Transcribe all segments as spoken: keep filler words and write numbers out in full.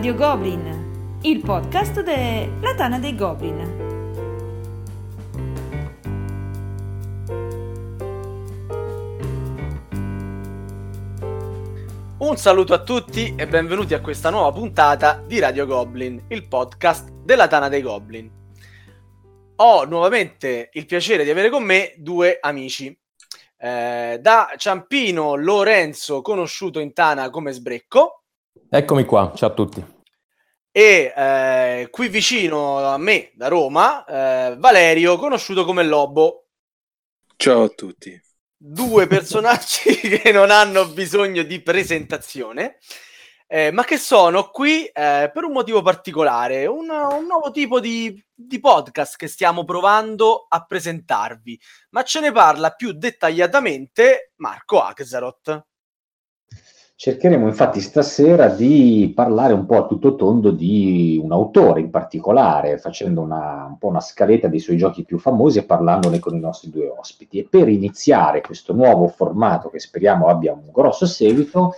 Radio Goblin, il podcast della Tana dei Goblin. Un saluto a tutti e benvenuti a questa nuova puntata di Radio Goblin, il podcast della Tana dei Goblin. Ho nuovamente il piacere di avere con me due amici. Eh, da Ciampino, Lorenzo, conosciuto in Tana come Sbrecco. Eccomi qua, ciao a tutti. E eh, qui vicino a me, da Roma, eh, Valerio, conosciuto come Lobo. Ciao a tutti. Due personaggi che non hanno bisogno di presentazione, eh, ma che sono qui eh, per un motivo particolare, un, un nuovo tipo di, di podcast che stiamo provando a presentarvi, ma ce ne parla più dettagliatamente Marco Axaroth. Cercheremo infatti stasera di parlare un po' a tutto tondo di un autore in particolare, facendo una, un po' una scaletta dei suoi giochi più famosi e parlandone con i nostri due ospiti. E per iniziare questo nuovo formato che speriamo abbia un grosso seguito,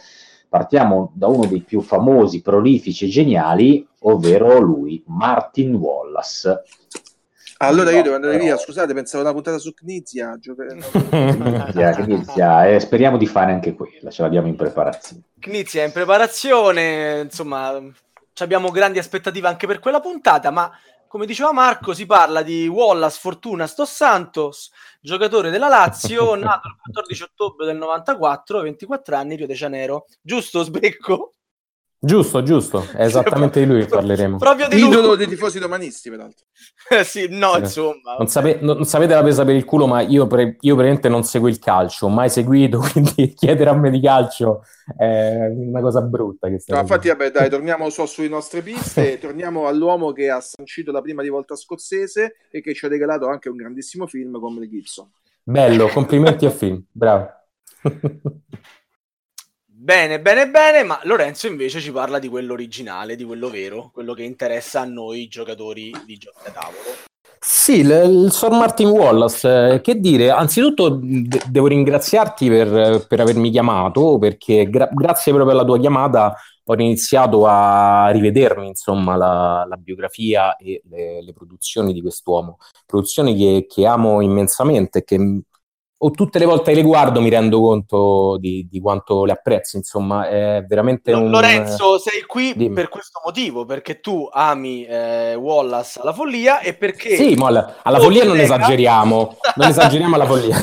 partiamo da uno dei più famosi, prolifici e geniali, ovvero lui, Martin Wallace. Allora no, io devo andare però... via, scusate, pensavo alla puntata su Knizia. Knizia, Knizia eh, speriamo di fare anche quella, ce l'abbiamo in preparazione. Knizia è in preparazione, insomma, abbiamo grandi aspettative anche per quella puntata, ma come diceva Marco, si parla di Wallace Fortuna Stossantos, giocatore della Lazio, nato il quattordici ottobre del novantaquattro, ventiquattro anni, Rio de Janeiro. Giusto, Sbrecco? Giusto, giusto, è esattamente di lui che parleremo. Proprio di lui. Idolo dei tifosi romanisti, peraltro. Eh sì, no, insomma. Non, sape- non sapete la presa per il culo, ma io, pre- io praticamente non seguo il calcio, ho mai seguito, quindi chiedere a me di calcio è una cosa brutta. Che no, infatti, vabbè, dai, torniamo so, sulle nostre piste, torniamo all'uomo che ha sancito la prima rivolta scozzese e che ci ha regalato anche un grandissimo film con Mel Gibson. Bello, complimenti al film, bravo. Bene, bene, bene, ma Lorenzo invece ci parla di quello originale, di quello vero, quello che interessa a noi giocatori di giochi da tavolo. Sì, il Sir Martin Wallace, eh, che dire, anzitutto de- devo ringraziarti per, per avermi chiamato, perché gra- grazie proprio alla tua chiamata ho iniziato a rivedermi, insomma, la, la biografia e le, le produzioni di quest'uomo, produzioni che, che amo immensamente, che... o tutte le volte che le guardo mi rendo conto di, di quanto le apprezzo, insomma, è veramente un... Lorenzo, sei qui Dimmi. Per questo motivo, perché tu ami eh, Wallace alla follia e perché... Sì, ma alla, alla follia non lega. esageriamo, non esageriamo alla follia,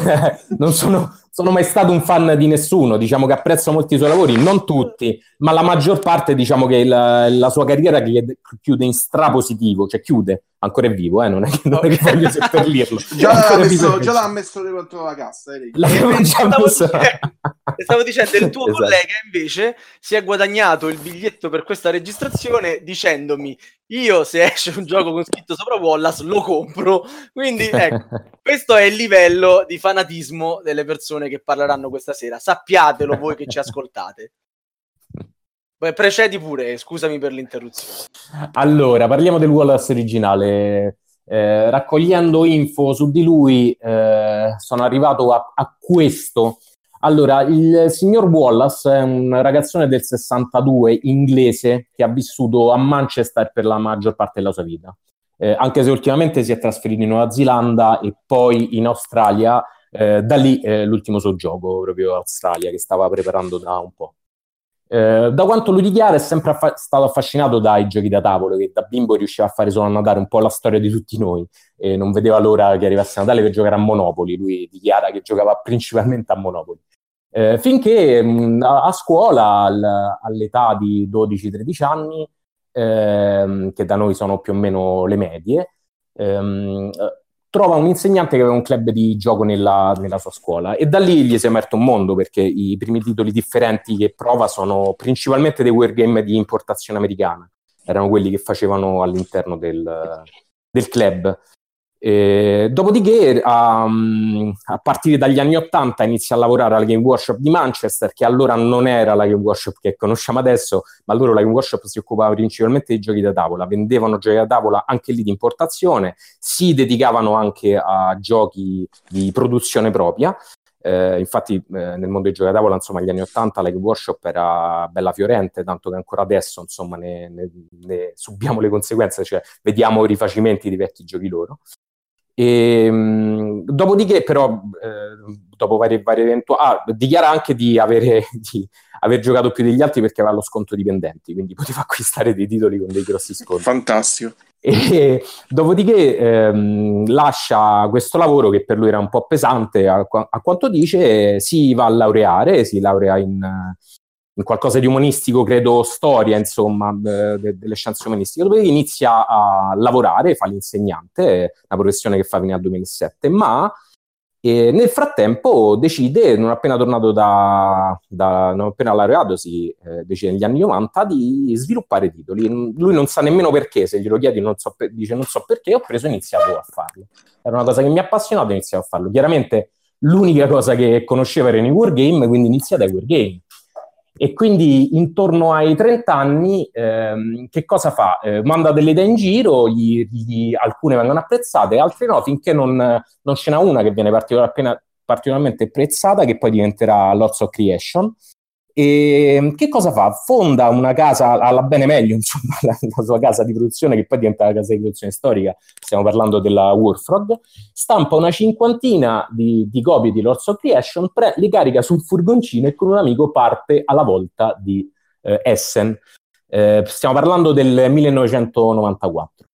non sono, sono mai stato un fan di nessuno, diciamo che apprezzo molti i suoi lavori, non tutti, ma la maggior parte, diciamo che la, la sua carriera chiude in strapositivo, cioè chiude. Ancora è vivo, eh? Non è che, non è che voglio seppellirlo. già, l'ha messo, già l'ha messo contro la cassa. Eh, L'avevo già messo. Stavo dicendo, il tuo esatto. collega invece si è guadagnato il biglietto per questa registrazione dicendomi: io se esce un gioco con scritto sopra Wallace lo compro. Quindi ecco, questo è il livello di fanatismo delle persone che parleranno questa sera. Sappiatelo voi che ci ascoltate. Beh, precedi pure, scusami per l'interruzione. Allora, parliamo del Wallace originale. Eh, raccogliendo info su di lui, eh, sono arrivato a, a questo. Allora, il signor Wallace è un ragazzone del sessantadue, inglese, che ha vissuto a Manchester per la maggior parte della sua vita. Eh, anche se ultimamente si è trasferito in Nuova Zelanda e poi in Australia. Eh, da lì eh, l'ultimo suo gioco, proprio Australia, che stava preparando da un po'. Eh, da quanto lui dichiara è sempre affa- stato affascinato dai giochi da tavolo, che da bimbo riusciva a fare solo a Natale, un po' la storia di tutti noi, eh, non vedeva l'ora che arrivasse Natale per giocare a Monopoli. Lui dichiara che giocava principalmente a Monopoli, eh, finché mh, a-, a scuola al- all'età di dodici tredici anni, ehm, che da noi sono più o meno le medie, ehm, trova un insegnante che aveva un club di gioco nella, nella sua scuola e da lì gli si è aperto un mondo, perché i primi titoli differenti che prova sono principalmente dei wargame di importazione americana, erano quelli che facevano all'interno del, del club. E dopodiché a, a partire dagli anni ottanta inizia a lavorare alla Game Workshop di Manchester, che allora non era la Game Workshop che conosciamo adesso, ma allora la Game Workshop si occupava principalmente di giochi da tavola, vendevano giochi da tavola anche lì di importazione, si dedicavano anche a giochi di produzione propria, Eh, infatti eh, nel mondo dei giochi a tavola, insomma, negli anni ottanta la Game Workshop era bella fiorente, tanto che ancora adesso, insomma, ne, ne, ne subiamo le conseguenze, cioè vediamo i rifacimenti di vecchi giochi loro. E, mh, dopodiché però, eh, dopo varie, varie eventuali... Ah, dichiara anche di, avere, di aver giocato più degli altri perché aveva lo sconto dipendenti, quindi poteva acquistare dei titoli con dei grossi sconti. Fantastico. E dopodiché ehm, lascia questo lavoro che per lui era un po' pesante, a, a quanto dice, si va a laureare, si laurea in, in qualcosa di umanistico, credo storia, insomma, de, delle scienze umanistiche. Dopodiché inizia a lavorare, fa l'insegnante, una professione che fa fino al duemilasette, ma eh, nel frattempo decide, non appena tornato da, da non appena laureato, si eh, decide negli anni novanta di sviluppare titoli. Lui non sa nemmeno perché, se glielo chiedi non so per, dice non so perché, ho preso e iniziato a farlo. Era una cosa che mi ha appassionato e ho iniziato a farlo. Chiaramente l'unica cosa che conosceva erano i wargame, quindi inizia dai wargame. E quindi intorno ai trenta anni ehm, che cosa fa? Eh, manda delle idee in giro, gli, gli, alcune vengono apprezzate, altre no, finché non, non ce n'è una che viene particolar, appena, particolarmente apprezzata, che poi diventerà Lords of Creation. E che cosa fa? Fonda una casa alla bene meglio, insomma, la, la sua casa di produzione, che poi diventa la casa di produzione storica, stiamo parlando della Warfrog, stampa una cinquantina di, di copie di Lords of Creation, pre- li carica su un furgoncino e con un amico parte alla volta di eh, Essen. Eh, stiamo parlando del millenovecentonovantaquattro.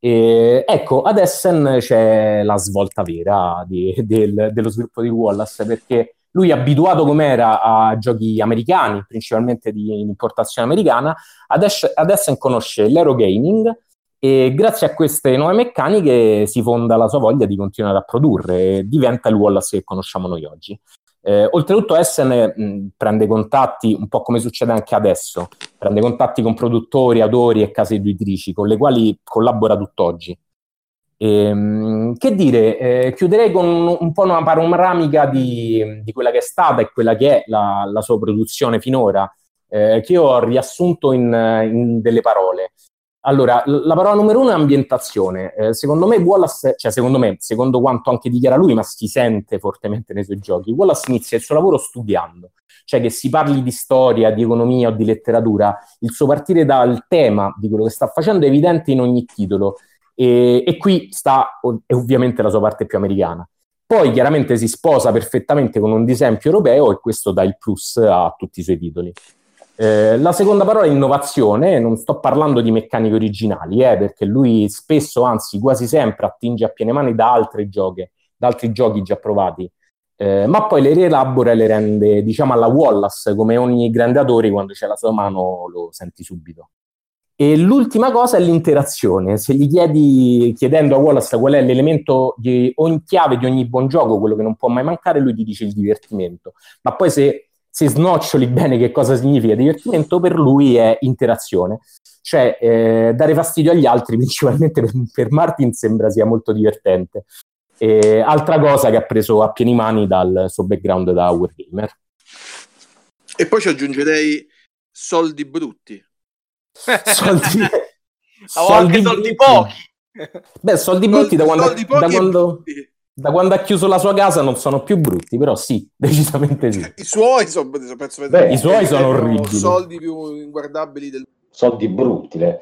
E, ecco, ad Essen c'è la svolta vera di, del, dello sviluppo di Wallace, perché lui, abituato com'era a giochi americani, principalmente di importazione americana, adesso, adesso conosce l'Eurogaming e grazie a queste nuove meccaniche si fonda la sua voglia di continuare a produrre e diventa il Wallace che conosciamo noi oggi. Eh, oltretutto Essen mh, prende contatti, un po' come succede anche adesso, prende contatti con produttori, autori e case editrici con le quali collabora tutt'oggi. Ehm, che dire, eh, chiuderei con un, un po' una panoramica di, di quella che è stata e quella che è la, la sua produzione finora, eh, che io ho riassunto in, in delle parole. Allora, la parola numero uno è ambientazione. Eh, secondo me Wallace, cioè secondo me, secondo quanto anche dichiara lui, ma si sente fortemente nei suoi giochi, Wallace inizia il suo lavoro studiando, cioè che si parli di storia, di economia o di letteratura, il suo partire dal tema di quello che sta facendo è evidente in ogni titolo. E, e qui sta ov- ovviamente la sua parte più americana. Poi chiaramente si sposa perfettamente con un disegno più europeo e questo dà il plus a tutti i suoi titoli. Eh, la seconda parola è innovazione. Non sto parlando di meccaniche originali, eh, perché lui spesso, anzi quasi sempre, attinge a piene mani da altri giochi, da altri giochi già provati, eh, ma poi le rielabora e le rende, diciamo, alla Wallace, come ogni grande autore, quando c'è la sua mano lo senti subito. E l'ultima cosa è l'interazione. Se gli chiedi, chiedendo a Wallace qual è l'elemento di ogni chiave di ogni buon gioco, quello che non può mai mancare, lui ti dice il divertimento. Ma poi se, se snoccioli bene che cosa significa divertimento, per lui è interazione. Cioè eh, dare fastidio agli altri, principalmente per, per Martin, sembra sia molto divertente. E, altra cosa che ha preso a pieni mani dal suo background da wargamer. E poi ci aggiungerei soldi brutti. soldi, soldi, anche soldi pochi. Beh, soldi brutti, soldi, da, quando, soldi da, quando, da quando ha chiuso la sua casa non sono più brutti, però sì, decisamente sì. I suoi sono, penso, Beh, i suoi sono orribili. Soldi più inguardabili del... Soldi brutti. Le...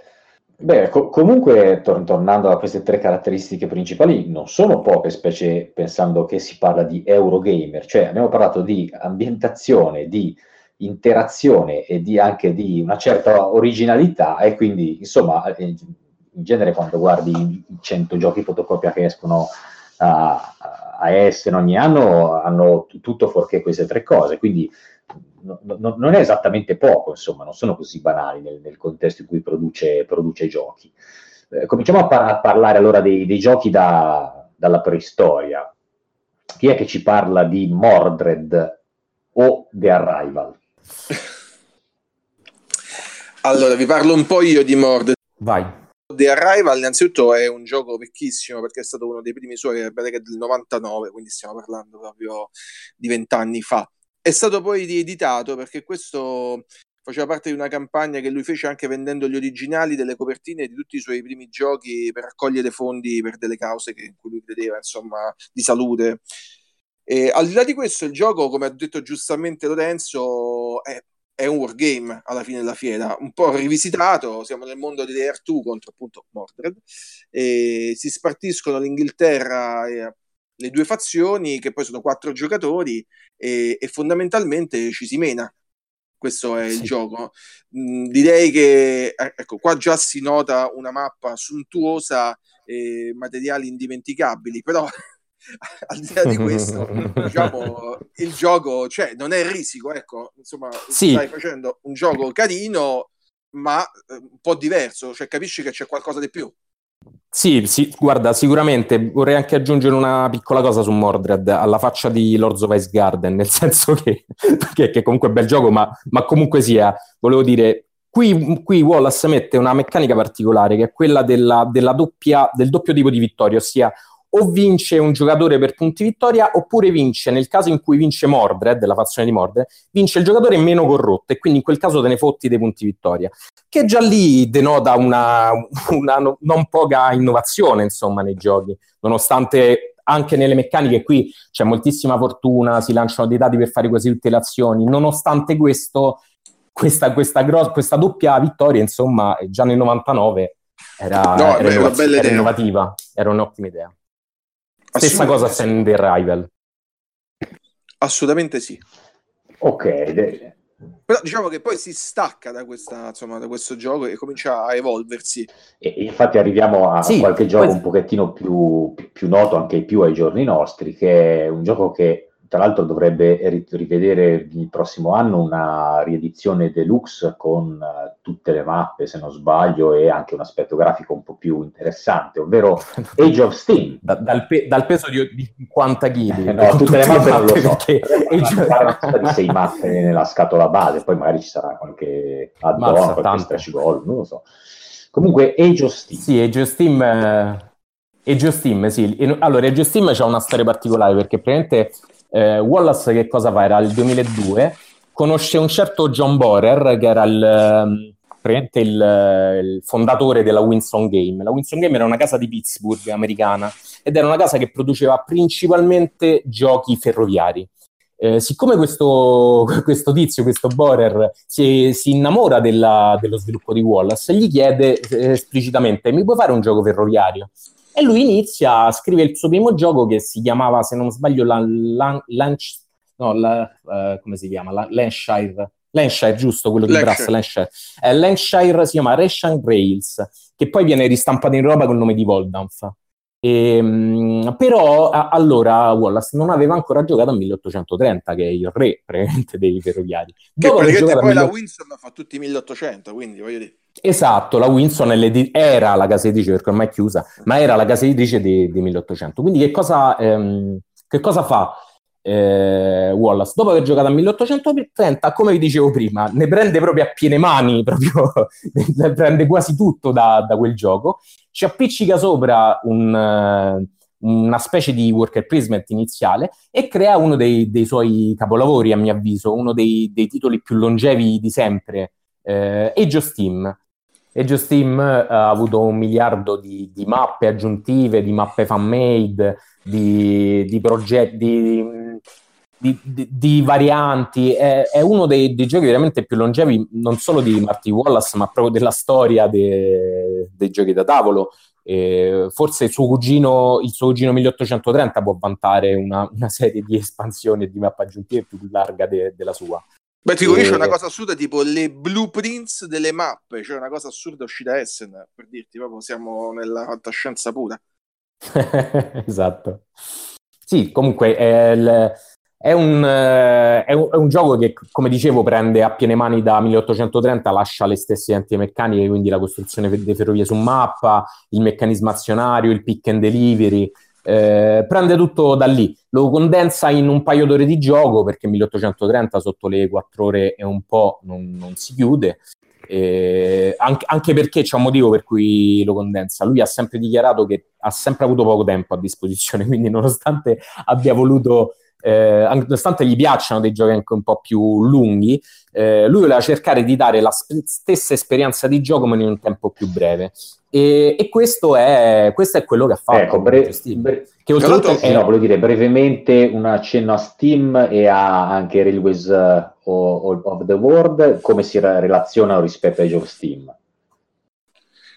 Beh, co- comunque tor- tornando a queste tre caratteristiche principali, non sono poche, specie pensando che si parla di Eurogamer, cioè abbiamo parlato di ambientazione, di interazione e di anche di una certa originalità, e quindi insomma in genere quando guardi i cento giochi fotocopia che escono a, a Essen ogni anno hanno tutto fuorché queste tre cose, quindi no, no, non è esattamente poco, insomma non sono così banali nel, nel contesto in cui produce, produce giochi. Eh, cominciamo a, par- a parlare allora dei, dei giochi da, dalla preistoria. Chi è che ci parla di Mordred o The Arrival? Allora vi parlo un po' io di Mordred. Vai. The Arrival innanzitutto è un gioco vecchissimo, perché è stato uno dei primi suoi, che è del novantanove, quindi stiamo parlando proprio di vent'anni fa. È stato poi rieditato perché questo faceva parte di una campagna che lui fece anche vendendo gli originali delle copertine di tutti i suoi primi giochi per raccogliere fondi per delle cause che, in cui lui credeva, insomma, di salute. E, al di là di questo, il gioco, come ha detto giustamente Lorenzo, è, è un wargame alla fine della fiera, un po' rivisitato. Siamo nel mondo di Layer due contro appunto Mordred, e si spartiscono l'Inghilterra e le due fazioni, che poi sono quattro giocatori, e, e fondamentalmente ci si mena. Questo è il sì. gioco. Mh, direi che, ecco, qua già si nota una mappa sontuosa e materiali indimenticabili, però al di là di questo, diciamo, il gioco, cioè, non è risico, ecco, insomma, sì. stai facendo un gioco carino, ma eh, un po' diverso, cioè capisci che c'è qualcosa di più. Sì, sì, guarda, sicuramente vorrei anche aggiungere una piccola cosa su Mordred, alla faccia di Lords of Ice Garden, nel senso che, che, che comunque è bel gioco, ma, ma comunque sia, volevo dire, qui, qui Wallace mette una meccanica particolare, che è quella della, della doppia, del doppio tipo di vittoria, ossia o vince un giocatore per punti vittoria, oppure vince, nel caso in cui vince Mordred, della fazione di Mordred, vince il giocatore meno corrotto, e quindi in quel caso te ne fotti dei punti vittoria, che già lì denota una, una no, non poca innovazione, insomma, nei giochi, nonostante anche nelle meccaniche qui c'è moltissima fortuna, si lanciano dei dati per fare quasi tutte le azioni, nonostante questo, questa, questa, gros- questa doppia vittoria, insomma, già nel novantanove era, no, era, beh, una bella era idea. innovativa, era un'ottima idea. Stessa cosa Send the Rival. Assolutamente sì. Ok, deve. Però diciamo che poi si stacca da questa, insomma, da questo gioco e comincia a evolversi. E infatti arriviamo a sì, qualche gioco poi... un pochettino più, più noto, anche più ai giorni nostri, che è un gioco che tra l'altro dovrebbe rivedere il prossimo anno una riedizione deluxe con tutte le mappe, se non sbaglio, e anche un aspetto grafico un po' più interessante, ovvero Age of Steam. Da, dal, pe- dal peso di, di cinquanta chilogrammi. Eh, no, tutte, tutte le mappe, mappe non lo so. Perché... Age... di sei mappe nella scatola base, poi magari ci sarà qualche add-on, Mazza, qualche stretch goal, non lo so. Comunque Age of Steam. Sì, Age of Steam... Eh... Age of Steam, sì. E, allora, Age of Steam c'ha una storia particolare, perché praticamente... Eh, Wallace che cosa fa? Era il duemiladue, conosce un certo John Borer, che era il, praticamente il, il fondatore della Winston Game. La Winston Game era una casa di Pittsburgh americana, ed era una casa che produceva principalmente giochi ferroviari. Eh, siccome questo, questo tizio, questo Borer, si, si innamora della, dello sviluppo di Wallace, gli chiede eh, esplicitamente: mi puoi fare un gioco ferroviario? E lui inizia, scrive il suo primo gioco, che si chiamava, se non sbaglio, la, la, Lanch, no, la, uh, come si chiama? La, Lancashire, Lancashire, giusto, quello di Brass Lancashire. Eh, Lancashire si chiama Russian Rails, che poi viene ristampato in Europa col nome di Voldanf. E, mh, però, a, allora, Wallace non aveva ancora giocato a milleottocentotrenta, che è il re, praticamente, dei ferroviari. Che praticamente poi mille... la Winston fa tutti i milleottocento, quindi voglio dire... Esatto, la Winston era la casa editrice, perché ormai è chiusa, ma era la casa editrice di, di milleottocento. Quindi che cosa, ehm, che cosa fa eh, Wallace? Dopo aver giocato a milleottocentotrenta, come vi dicevo prima, ne prende proprio a piene mani, proprio, ne prende quasi tutto da, da quel gioco, ci appiccica sopra un, una specie di worker placement iniziale e crea uno dei, dei suoi capolavori, a mio avviso, uno dei, dei titoli più longevi di sempre, eh, Age of Steam. Age of Steam ha avuto un miliardo di, di mappe aggiuntive, di mappe fan-made, di, di progetti, di, di, di, di varianti. È, è uno dei, dei giochi veramente più longevi, non solo di Martin Wallace, ma proprio della storia de, dei giochi da tavolo. Eh, forse il suo cugino, il suo cugino milleottocentotrenta può vantare una, una serie di espansioni e di mappe aggiuntive più larga de, della sua. Beh, ti dico, io c'è una cosa assurda, tipo le blueprints delle mappe, c'è cioè una cosa assurda uscita da Essen, per dirti, proprio siamo nella fantascienza pura. Esatto. Sì, comunque è, il, è, un, è, un, è un gioco che, come dicevo, prende a piene mani da milleottocentotrenta, lascia le stesse identiche meccaniche, quindi la costruzione delle ferrovie su mappa, il meccanismo azionario, il pick and delivery... Eh, prende tutto da lì, lo condensa in un paio d'ore di gioco, perché milleottocentotrenta sotto le quattro ore e un po' non, non si chiude, eh, anche, anche perché c'è un motivo per cui lo condensa. Lui ha sempre dichiarato che ha sempre avuto poco tempo a disposizione, quindi nonostante abbia voluto eh, nonostante gli piacciono dei giochi anche un po' più lunghi, eh, lui voleva cercare di dare la sp- stessa esperienza di gioco ma in un tempo più breve. E, e questo, è, questo è quello che ha fatto. Ecco, bre- bre- che oltretutto è... no, volevo dire brevemente un accenno a Steam e a anche Railways of the World, come si relazionano rispetto a Age of Steam.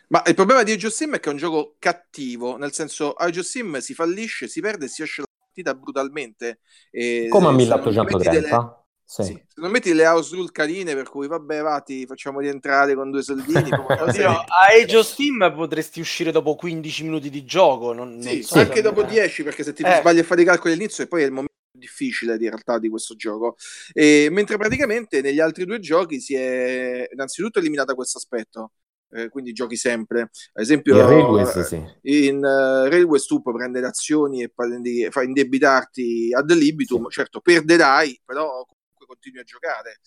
Ma il problema di Age of Steam è che è un gioco cattivo, nel senso Age of Steam si fallisce, si perde, si esce la partita brutalmente. E come a milleottocentotrenta. Sì. Sì, se non metti le house rule carine per cui vabbè va, ti facciamo rientrare con due soldini. Oddio, a Age of Steam potresti uscire dopo quindici minuti di gioco, non, sì, non so anche dopo me... dieci, perché se ti eh. sbagli a fare i calcoli all'inizio e poi è il momento difficile di realtà di questo gioco, e, mentre praticamente negli altri due giochi si è innanzitutto eliminata questo aspetto, eh, quindi giochi sempre, ad esempio in Railways, sì. in uh, Railways tu puoi prendere azioni e prendi, fai indebitarti ad libitum, sì. Certo perderai, però continui a giocare,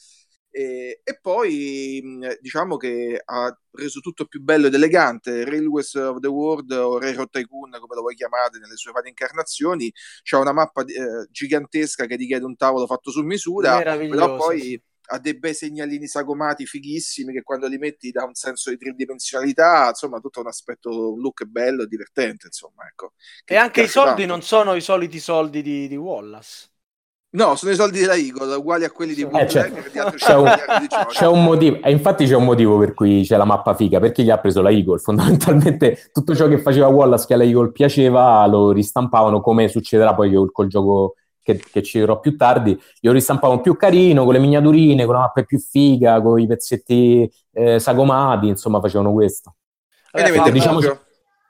e, e poi diciamo che ha reso tutto più bello ed elegante Railways of the World o Railroad Tycoon, come lo vuoi chiamare, nelle sue varie incarnazioni. C'è una mappa eh, gigantesca che richiede un tavolo fatto su misura, però poi ha dei bei segnalini sagomati fighissimi che quando li metti dà un senso di tridimensionalità, insomma tutto un aspetto, un look bello e divertente, insomma, ecco. Che e anche i soldi tanto. Non sono i soliti soldi di, di Wallace. No, sono i soldi della Eagle, uguali a quelli di eh, cioè, Black, c'è, un, di c'è un motivo, e infatti c'è un motivo per cui c'è la mappa figa, perché gli ha preso la Eagle. Fondamentalmente tutto ciò che faceva Wallace che alla Eagle piaceva lo ristampavano, come succederà poi col, col gioco che, che ci dirò più tardi, lo ristampavano più carino, con le miniaturine, con la mappa più figa, con i pezzetti eh, sagomati, insomma facevano questo. E eh, ne diciamoci,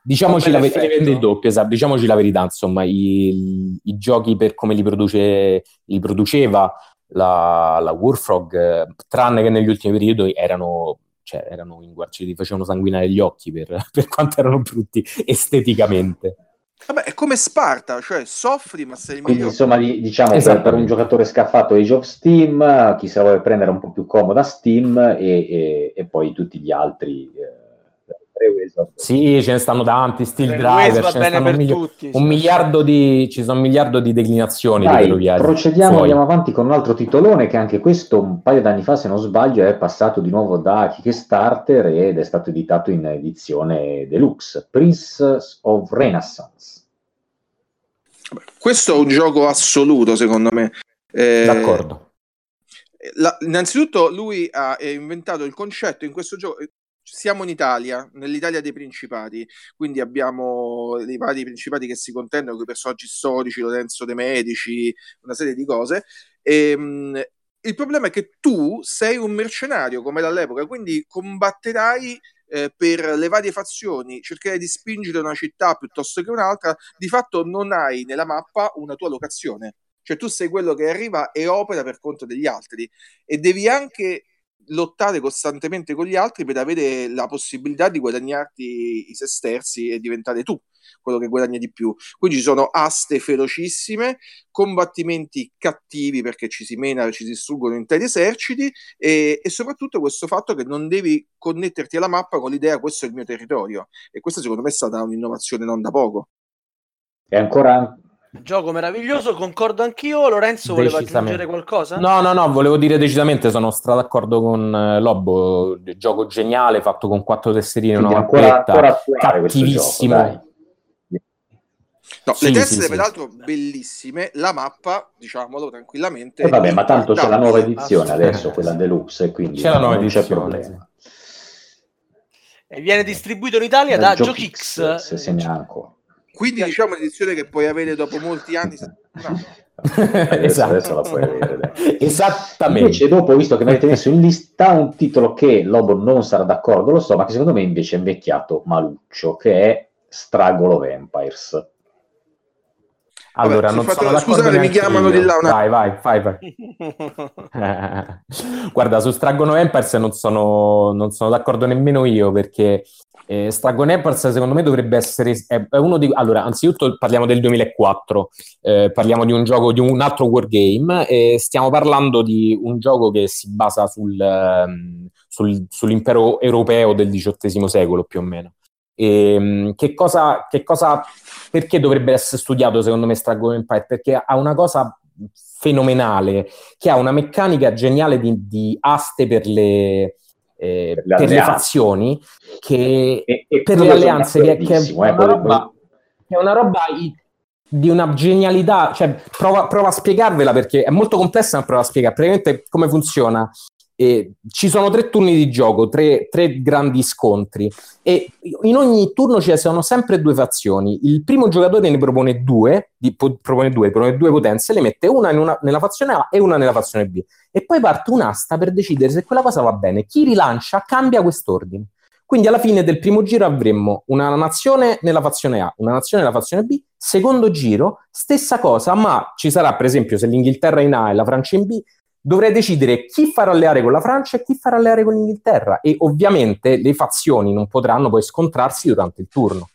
diciamoci, la ver- doppio, esatto. Diciamoci la verità, insomma, i, i giochi per come li, produce, li produceva la, la Warfrog, tranne che negli ultimi periodi erano, cioè, erano in guardia, ti facevano sanguinare gli occhi per, per quanto erano brutti esteticamente. Vabbè, è come Sparta, cioè soffri ma sei quindi migliore. Insomma, diciamo esatto. per, per un giocatore scaffato Age of Steam, chi se la vuole prendere un po' più comoda Steam, e, e, e poi tutti gli altri... Eh. Sì, ce ne stanno tanti, Steel Driver, ce ne stanno per un, milio- tutti, un miliardo di, ci sono un miliardo di declinazioni. Dai, di procediamo, suoi. Andiamo avanti con un altro titolone che anche questo un paio d'anni fa, se non sbaglio, è passato di nuovo da Kickstarter ed è stato editato in edizione deluxe, Prince of Renaissance. Questo è un gioco assoluto, secondo me. Eh... D'accordo. La, innanzitutto lui ha inventato il concetto in questo gioco. Siamo in Italia, nell'Italia dei Principati, quindi abbiamo dei vari principati che si contendono con i personaggi storici, Lorenzo de' Medici, una serie di cose. E, um, il problema è che tu sei un mercenario, come dall'epoca, quindi combatterai eh, per le varie fazioni, cercherai di spingere una città piuttosto che un'altra. Di fatto non hai nella mappa una tua locazione, cioè tu sei quello che arriva e opera per conto degli altri, e devi anche lottare costantemente con gli altri per avere la possibilità di guadagnarti i sesterzi e diventare tu quello che guadagna di più. Qui ci sono aste ferocissime, combattimenti cattivi perché ci si mena, ci si distruggono interi eserciti, e, e soprattutto questo fatto che non devi connetterti alla mappa con l'idea questo è il mio territorio, e questa secondo me è stata un'innovazione non da poco. E ancora... Gioco meraviglioso, concordo anch'io. Lorenzo voleva aggiungere qualcosa? No, no, no, volevo dire decisamente, sono stra d'accordo con eh, Lobo, gioco geniale, fatto con quattro tesserine, quindi una mappetta, cattivissimo. Gioco, no, sì, le tessere sì, peraltro sì. Bellissime, la mappa, diciamolo tranquillamente. E vabbè, ma tanto c'è la nuova edizione adesso, quella deluxe, quindi c'è la nuova non edizione, c'è problema. Sì. E viene distribuito in Italia da Giochix, se se ne ha ancora. Quindi diciamo un'edizione che puoi avere dopo molti anni. No. Esatto. Adesso la puoi avere. Dai. Esattamente. Invece dopo, visto che mi avete messo in lista, un titolo che Lobo non sarà d'accordo, lo so, ma che secondo me invece è invecchiato maluccio, che è Struggle of Empires. Allora, vabbè, non sono d'accordo. Scusate, mi chiamano io. Di là una... Vai, vai, vai, vai. Guarda, su Struggle of Empires non sono, non sono d'accordo nemmeno io, perché... Eh, Struggle of Empires secondo me dovrebbe essere è, è uno di, allora anzitutto parliamo del duemilaquattro, eh, parliamo di un gioco di un altro wargame, eh, stiamo parlando di un gioco che si basa sul, eh, sul, sull'impero europeo del diciottesimo secolo più o meno. E, che cosa, che cosa perché dovrebbe essere studiato secondo me Struggle of Empires? Perché ha una cosa fenomenale, che ha una meccanica geniale di, di aste per le, eh, per per le fazioni, che, e, e per le alleanze, che, che, è una eh, roba, che è una roba di una genialità. Cioè, prova, prova a spiegarvela, perché è molto complessa, ma prova a spiegare praticamente come funziona. Eh, ci sono tre turni di gioco, tre, tre grandi scontri, e in ogni turno ci sono sempre due fazioni. Il primo giocatore ne propone due, di, po- propone due, propone due potenze, le mette una, in una nella fazione A e una nella fazione B, e poi parte un'asta per decidere se quella cosa va bene. Chi rilancia cambia quest'ordine. Quindi alla fine del primo giro avremmo una nazione nella fazione A, una nazione nella fazione B. Secondo giro stessa cosa, ma ci sarà, per esempio, se l'Inghilterra è in A e la Francia in B, dovrei decidere chi far alleare con la Francia e chi far alleare con l'Inghilterra, e ovviamente le fazioni non potranno poi scontrarsi durante il turno.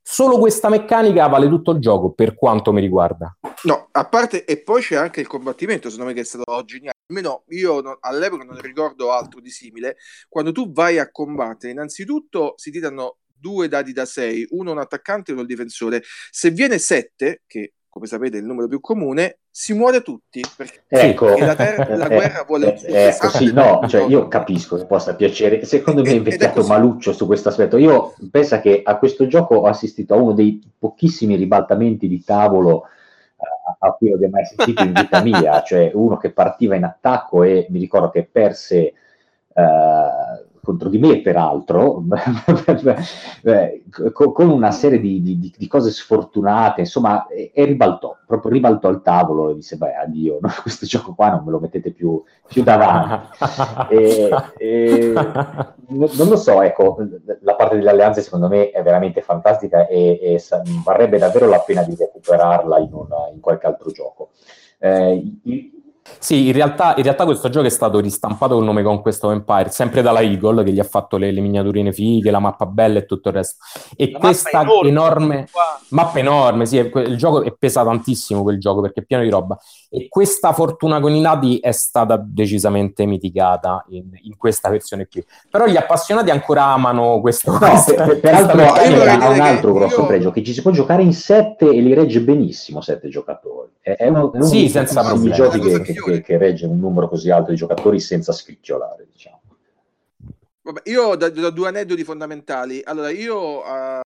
Solo questa meccanica vale tutto il gioco, per quanto mi riguarda. No, a parte, e poi c'è anche il combattimento, secondo me, che è stato geniale. Almeno io non, all'epoca non ricordo altro di simile. Quando tu vai a combattere, innanzitutto si tirano due dadi da sei, uno un attaccante e uno il difensore. Se viene sette, che come sapete è il numero più comune, si muore tutti, perché ecco. la, terra, la guerra vuole ecco, sì, no, cioè io capisco che possa piacere, secondo me è invecchiato maluccio su questo aspetto. Io penso che a questo gioco ho assistito a uno dei pochissimi ribaltamenti di tavolo a, a cui ho mai assistito in vita mia, cioè uno che partiva in attacco e mi ricordo che perse uh, contro di me, peraltro, eh, con una serie di, di, di cose sfortunate, insomma, e, e ribaltò, proprio ribaltò il tavolo e disse, beh, addio, no, questo gioco qua non me lo mettete più, più davanti. e, e, non lo so, ecco, la parte delle alleanze secondo me è veramente fantastica e, e varrebbe davvero la pena di recuperarla in, un, in qualche altro gioco. Eh, il, Sì, in realtà, in realtà questo gioco è stato ristampato col nome Conquest of Empire, sempre dalla Eagle, che gli ha fatto le, le miniaturine fighe, la mappa bella e tutto il resto. E la questa mappa enorme, mappa enorme, sì, il gioco è pesa tantissimo, quel gioco, perché è pieno di roba. E questa fortuna con i lati è stata decisamente mitigata in, in questa versione qui. Però gli appassionati ancora amano questo. No, questa, per, peraltro questa ha un altro grosso io... pregio, che ci si può giocare in sette e li regge benissimo sette giocatori. È, è uno, è uno sì, senza problemi. Giochi che, che, che, che regge un numero così alto di giocatori senza scricchiolare, diciamo. Vabbè, io da, da due aneddoti fondamentali. Allora, io a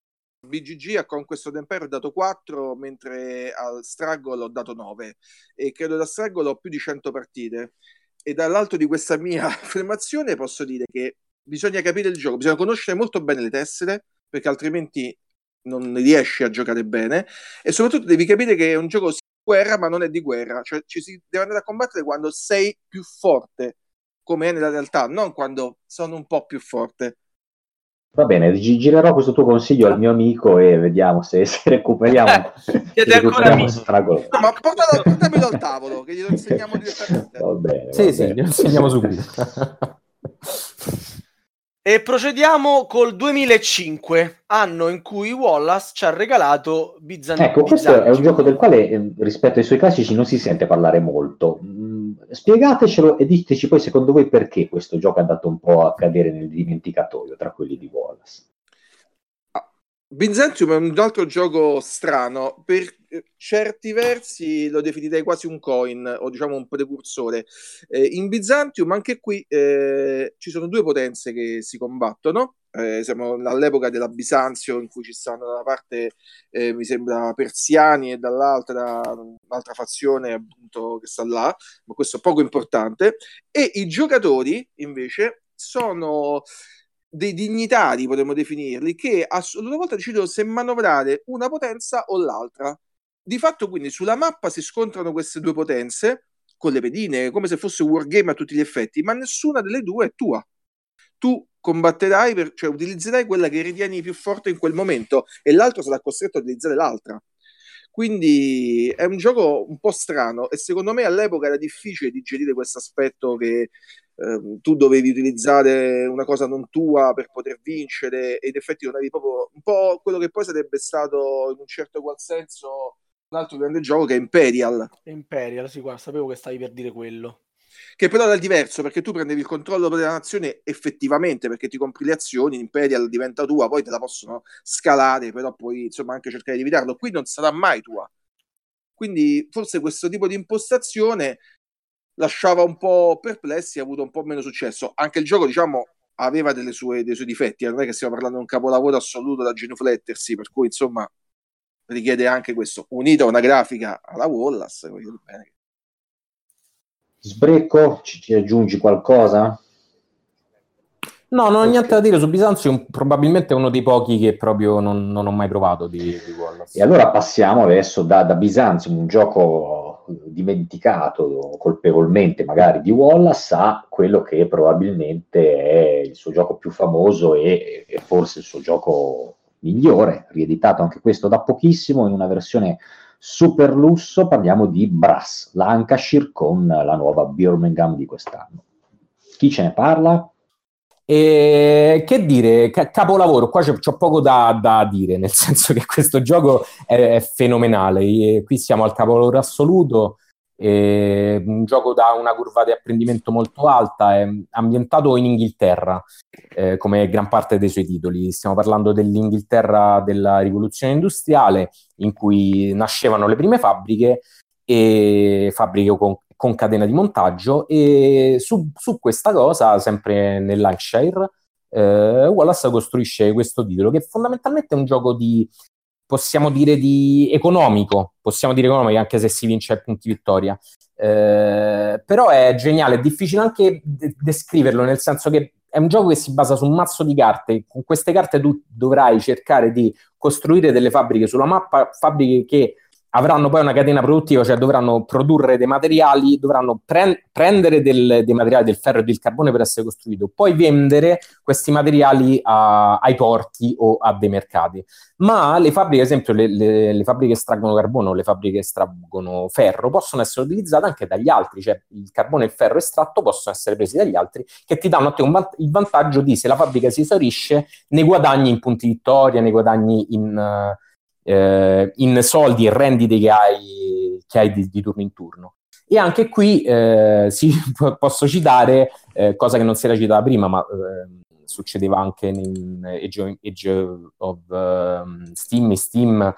B G G a Conquest of Empire ho dato quattro, mentre al Struggle ho dato nove, e credo da Struggle ho più di cento partite. E dall'alto di questa mia affermazione posso dire che bisogna capire il gioco, bisogna conoscere molto bene le tessere, perché altrimenti non riesci a giocare bene, e soprattutto devi capire che è un gioco guerra, ma non è di guerra, cioè ci si deve andare a combattere quando sei più forte, come è nella realtà, non quando sono un po' più forte. Va bene, girerò questo tuo consiglio al mio amico e vediamo se, se recuperiamo, se recuperiamo Struggle. No, ma portalo, portamelo al tavolo, che glielo insegniamo direttamente. Va bene, sì, va sì, glielo insegniamo subito. E procediamo col duemilacinque, anno in cui Wallace ci ha regalato Byzantium. Ecco, questo Byzantium. È un gioco del quale, rispetto ai suoi classici, non si sente parlare molto. Spiegatecelo e diteci poi, secondo voi, perché questo gioco è andato un po' a cadere nel dimenticatoio tra quelli di Wallace. Ah, Byzantium è un altro gioco strano, per certi versi lo definirei quasi un coin, o diciamo un precursore. Eh, in Byzantium anche qui eh, ci sono due potenze che si combattono, eh, siamo all'epoca della Bisanzio, in cui ci stanno da una parte eh, mi sembra persiani e dall'altra un'altra fazione appunto che sta là, ma questo è poco importante. E i giocatori invece sono dei dignitari, potremmo definirli, che a loro volta decidono se manovrare una potenza o l'altra. Di fatto, quindi, sulla mappa si scontrano queste due potenze con le pedine, come se fosse un wargame a tutti gli effetti, ma nessuna delle due è tua. Tu combatterai, per, cioè utilizzerai quella che ritieni più forte in quel momento, e l'altro sarà costretto a utilizzare l'altra. Quindi è un gioco un po' strano, e secondo me all'epoca era difficile digerire questo aspetto che eh, tu dovevi utilizzare una cosa non tua per poter vincere, e in effetti non avevi proprio un po' quello che poi sarebbe stato, in un certo qual senso, un altro grande gioco che è Imperial. Imperial, sì, guarda, sapevo che stavi per dire quello. Che però era diverso, perché tu prendevi il controllo della nazione effettivamente, perché ti compri le azioni, Imperial diventa tua, poi te la possono scalare, però puoi insomma anche cercare di evitarlo. Qui non sarà mai tua. Quindi forse questo tipo di impostazione lasciava un po' perplessi e ha avuto un po' meno successo. Anche il gioco, diciamo, aveva delle sue, dei suoi difetti, non è che stiamo parlando di un capolavoro assoluto da genuflettersi, per cui insomma richiede anche questo, unito a una grafica alla Wallace. Bene. Sbrecco, ci ti aggiungi qualcosa? No, non ho niente da dire su Byzantium, probabilmente è uno dei pochi che proprio non, non ho mai provato di, di Wallace. E allora passiamo adesso da, da Byzantium, un gioco dimenticato colpevolmente magari di Wallace, a quello che probabilmente è il suo gioco più famoso e, e forse il suo gioco migliore, rieditato anche questo da pochissimo in una versione super lusso. Parliamo di Brass Lancashire con la nuova Birmingham di quest'anno. Chi ce ne parla? E che dire, capolavoro, qua c'ho, c'ho poco da, da dire, nel senso che questo gioco è, è fenomenale, e qui siamo al capolavoro assoluto, e un gioco da una curva di apprendimento molto alta, è ambientato in Inghilterra, eh, come gran parte dei suoi titoli. Stiamo parlando dell'Inghilterra della rivoluzione industriale, in cui nascevano le prime fabbriche, e fabbriche con con catena di montaggio, e su, su questa cosa, sempre nel Lancashire, eh, Wallace costruisce questo titolo che fondamentalmente è un gioco di, possiamo dire, di economico, possiamo dire economico anche se si vince a punti vittoria, eh, però è geniale, è difficile anche de- descriverlo, nel senso che è un gioco che si basa su un mazzo di carte. Con queste carte tu dovrai cercare di costruire delle fabbriche sulla mappa, fabbriche che avranno poi una catena produttiva, cioè dovranno produrre dei materiali, dovranno pre- prendere del, dei materiali, del ferro e del carbone per essere costruito, poi vendere questi materiali a, ai porti o a dei mercati. Ma le fabbriche, ad esempio, le, le, le fabbriche che estraggono carbono, le fabbriche che estraggono ferro, possono essere utilizzate anche dagli altri, cioè il carbone e il ferro estratto possono essere presi dagli altri, che ti danno a te un vant- il vantaggio di, se la fabbrica si esaurisce, ne guadagni in punti vittoria, ne guadagni in... Uh, Eh, in soldi e rendite che hai, che hai di, di turno in turno. E anche qui eh, sì, posso citare eh, cosa che non si era citata prima, ma eh, succedeva anche in Age, Age of uh, Steam e Steam,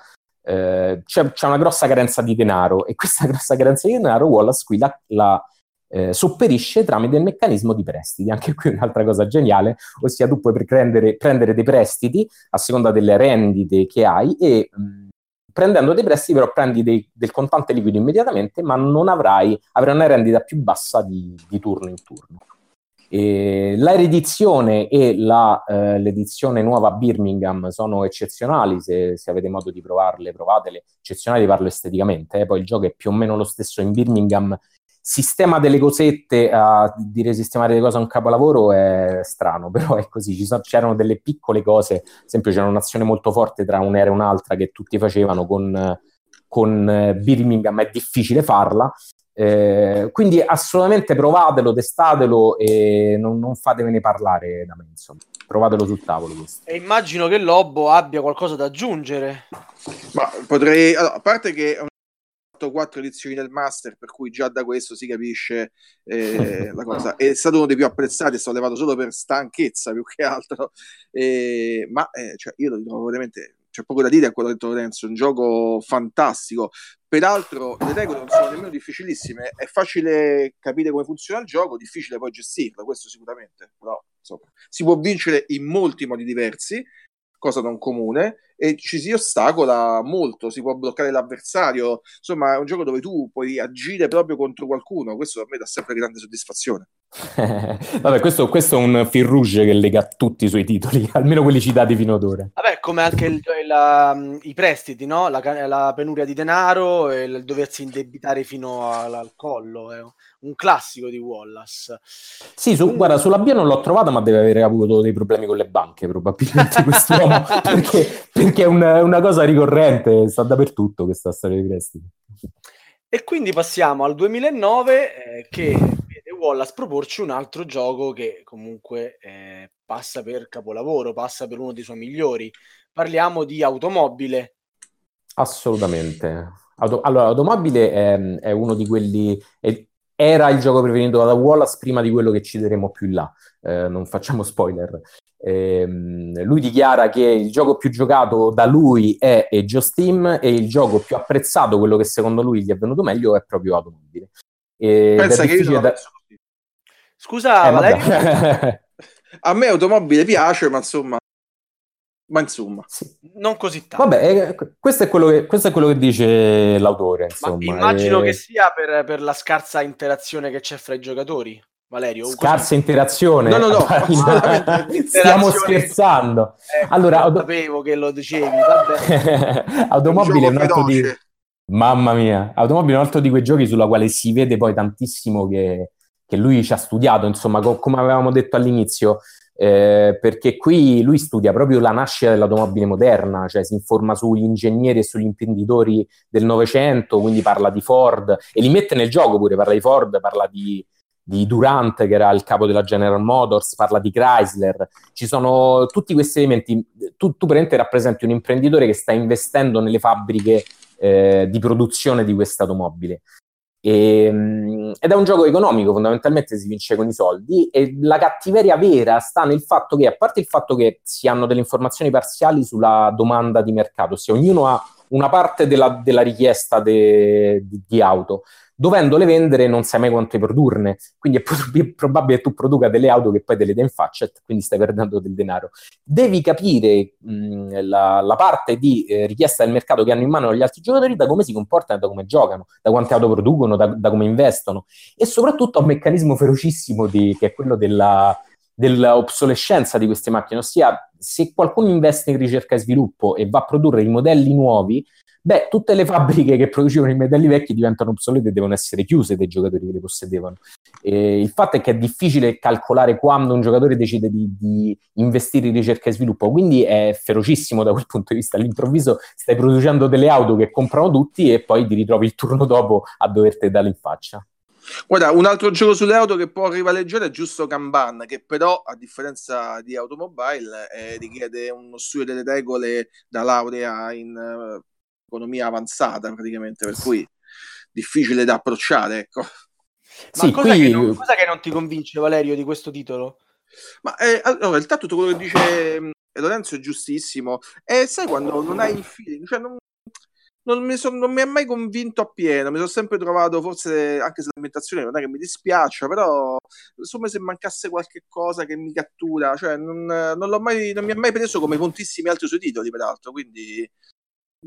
eh, c'è, c'è una grossa carenza di denaro, e questa grossa carenza di denaro Wallace qui la, la eh, sopperisce tramite il meccanismo di prestiti. Anche qui un'altra cosa geniale, ossia tu puoi prendere, prendere dei prestiti a seconda delle rendite che hai, e mh, prendendo dei prestiti però prendi dei, del contante liquido immediatamente, ma non avrai, avrai una rendita più bassa di, di turno in turno. E la riedizione e la, eh, l'edizione nuova Birmingham sono eccezionali, se, se avete modo di provarle, provatele. Eccezionali parlo esteticamente, eh. Poi il gioco è più o meno lo stesso in Birmingham, sistema delle cosette, a dire sistemare le cose a un capolavoro è strano, però è così, ci sono, c'erano delle piccole cose, ad esempio c'era un'azione molto forte tra un'era e un'altra che tutti facevano, con, con Birmingham è difficile farla, eh, quindi assolutamente provatelo, testatelo e non, non fatevene parlare da me, insomma, provatelo sul tavolo questo. E immagino che Lobo abbia qualcosa da aggiungere. Ma potrei, allora, a parte che quattro edizioni del Master, per cui già da questo si capisce eh, la cosa. È stato uno dei più apprezzati, è stato levato solo per stanchezza più che altro, eh, ma eh, cioè, io lo trovo veramente, c'è poco da dire a quello che ha detto Lorenzo, un gioco fantastico. Peraltro le regole non sono nemmeno difficilissime, è facile capire come funziona il gioco, difficile poi gestirlo, questo sicuramente, però insomma, si può vincere in molti modi diversi, cosa non comune, e ci si ostacola molto, si può bloccare l'avversario, insomma è un gioco dove tu puoi agire proprio contro qualcuno, questo a me dà sempre grande soddisfazione. Vabbè, questo, questo è un fil rouge che lega tutti i suoi titoli, almeno quelli citati fino ad ora. Vabbè, come anche il, la, i prestiti, no? la, la penuria di denaro e il doversi indebitare fino al, al collo, eh. Un classico di Wallace. Sì, su, guarda, sulla B non l'ho trovata, ma deve aver avuto dei problemi con le banche probabilmente quest'uomo, perché, perché è una, una cosa ricorrente, sta dappertutto questa storia di prestiti. E quindi passiamo al duemilanove, eh, che vede Wallace proporci un altro gioco che comunque eh, passa per capolavoro, passa per uno dei suoi migliori. Parliamo di Automobile. Assolutamente. Auto- allora, Automobile è, è uno di quelli... È, era il gioco preferito da Wallace prima di quello che ci daremo più là, eh, non facciamo spoiler. Eh, lui dichiara che il gioco più giocato da lui è Age of Steam e il gioco più apprezzato, quello che secondo lui gli è venuto meglio, è proprio Automobile. Eh, Pensa che io da... Scusa, eh, Valerio. A me Automobile piace, ma insomma... ma insomma sì. Non così tanto. Vabbè, questo è quello che, questo è quello che dice l'autore, insomma. Ma immagino e... che sia per, per la scarsa interazione che c'è fra i giocatori, Valerio. Scarsa interazione? No, no, no. Stiamo scherzando. Eh, allora, auto... sapevo che lo dicevi, vabbè. Automobile è un altro di... Mamma mia. Automobile è un altro di quei giochi sulla quale si vede poi tantissimo che, che lui ci ha studiato, insomma, co- come avevamo detto all'inizio. Eh, perché qui lui studia proprio la nascita dell'automobile moderna, cioè si informa sugli ingegneri e sugli imprenditori del Novecento, quindi parla di Ford e li mette nel gioco pure, parla di Ford, parla di, di Durant che era il capo della General Motors, parla di Chrysler, ci sono tutti questi elementi, tu, tu praticamente rappresenti un imprenditore che sta investendo nelle fabbriche eh, di produzione di questa automobile. E, ed è un gioco economico, fondamentalmente si vince con i soldi, e la cattiveria vera sta nel fatto che, a parte il fatto che si hanno delle informazioni parziali sulla domanda di mercato, ossia ognuno ha una parte della, della richiesta de, di, di auto, dovendole vendere non sai mai quante produrne, quindi è, pro- è probabile che tu produca delle auto che poi te le dai in faccia, quindi stai perdendo del denaro. Devi capire mh, la, la parte di eh, richiesta del mercato che hanno in mano gli altri giocatori, da come si comportano, da come giocano, da quante auto producono, da, da come investono, e soprattutto a un meccanismo ferocissimo di, che è quello della... dell'obsolescenza di queste macchine, ossia se qualcuno investe in ricerca e sviluppo e va a produrre i modelli nuovi, beh, tutte le fabbriche che producevano i modelli vecchi diventano obsolete e devono essere chiuse dai giocatori che li possedevano. E il fatto è che è difficile calcolare quando un giocatore decide di, di investire in ricerca e sviluppo, quindi è ferocissimo da quel punto di vista. All'improvviso stai producendo delle auto che comprano tutti e poi ti ritrovi il turno dopo a doverti dare in faccia. Guarda, un altro gioco sulle auto che può rivaleggiare è giusto Kanban, che però a differenza di Automobile eh, richiede uno studio delle regole da laurea in eh, economia avanzata praticamente, per cui difficile da approcciare, ecco. Ma sì, cosa, qui... che non, cosa che non ti convince, Valerio, di questo titolo? Ma eh, allora, in realtà tutto quello che dice Lorenzo è giustissimo, e eh, sai quando non hai il feeling, cioè non Non mi, son, non mi è mai convinto appieno, mi sono sempre trovato, forse anche se l'ambientazione non è che mi dispiaccia, però insomma se mancasse qualche cosa che mi cattura, cioè non, non, l'ho mai, non mi ha mai preso come tantissimi altri suoi titoli peraltro, quindi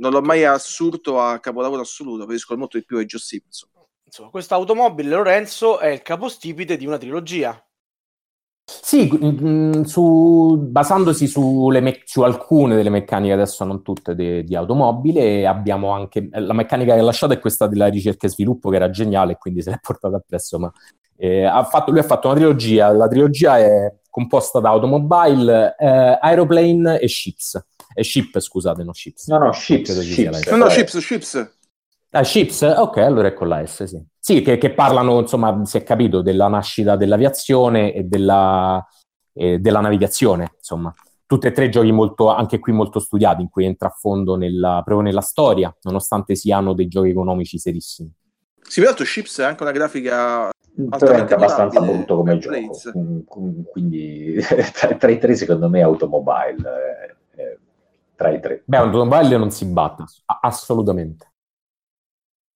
non l'ho mai assurto a capolavoro assoluto, preferisco molto di più ai Joe Simpson. Insomma, questa Automobile, Lorenzo, è il capostipite di una trilogia. Sì, mh, su, basandosi sulle me- su alcune delle meccaniche, adesso non tutte, de- di Automobile, abbiamo anche la meccanica che ha lasciato è questa della ricerca e sviluppo, che era geniale, quindi se l'è portata appresso, ma eh, ha fatto, lui ha fatto una trilogia, la trilogia è composta da Automobile, eh, Aeroplane e Ships, e Ship, scusate, no Ships. No, no, Ships, Ships. No, no, Ships, Ships. Ah, Ships? Ok, allora è con la S, sì. Sì, che, che parlano, insomma, si è capito, della nascita dell'aviazione e della, eh, della navigazione, insomma. Tutti e tre giochi molto, anche qui molto studiati, in cui entra a fondo nella, proprio nella storia, nonostante siano dei giochi economici serissimi. Sì, peraltro Ships è anche una grafica... Però è anche abbastanza brutto come gioco, quindi tra i tre secondo me Automobile, eh, tra i tre. Beh, Automobile non si batte, assolutamente.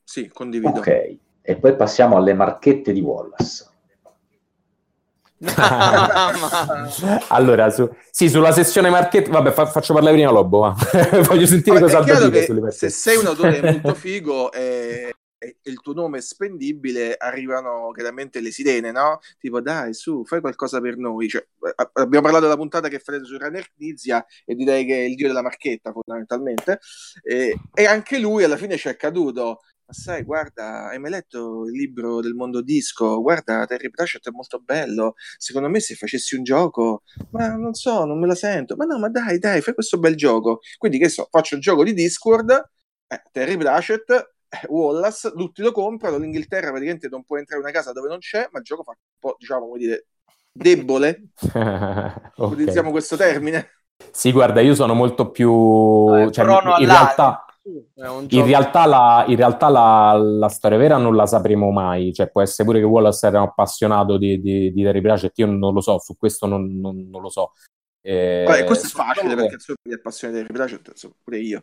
Sì, condivido. Ok, e poi passiamo alle marchette di Wallace. Allora, su, sì, sulla sessione marchette, vabbè, fa, faccio parlare prima Lobo, va. Voglio sentire vabbè, cosa ha detto. Se sei un autore molto figo e, e il tuo nome è spendibile, arrivano chiaramente le sirene, no? Tipo, dai, su, fai qualcosa per noi. Cioè, abbiamo parlato della puntata che farete su Runner Knizia, e direi che è il dio della marchetta, fondamentalmente. E, e anche lui alla fine ci è caduto. Ma sai, guarda, hai mai letto il libro del mondo disco? Guarda, Terry Pratchett è molto bello. Secondo me se facessi un gioco, ma non so, non me la sento. Ma no, ma dai, dai, fai questo bel gioco. Quindi che so, faccio un gioco di Discord, eh, Terry Pratchett, eh, Wallace, tutti lo comprano, l'Inghilterra praticamente non può entrare in una casa dove non c'è, ma il gioco fa un po', diciamo, come dire, debole. Okay. Utilizziamo questo termine. Sì, guarda, io sono molto più... Eh, cioè, in realtà... In realtà, la, in realtà la, la storia vera non la sapremo mai, cioè può essere pure che Wallace era un appassionato di, di, di Terry Pratchett, io non lo so, su questo non, non, non lo so. Eh, Vabbè, questo è facile perché insomma, è appassionato di Terry Pratchett, pure io.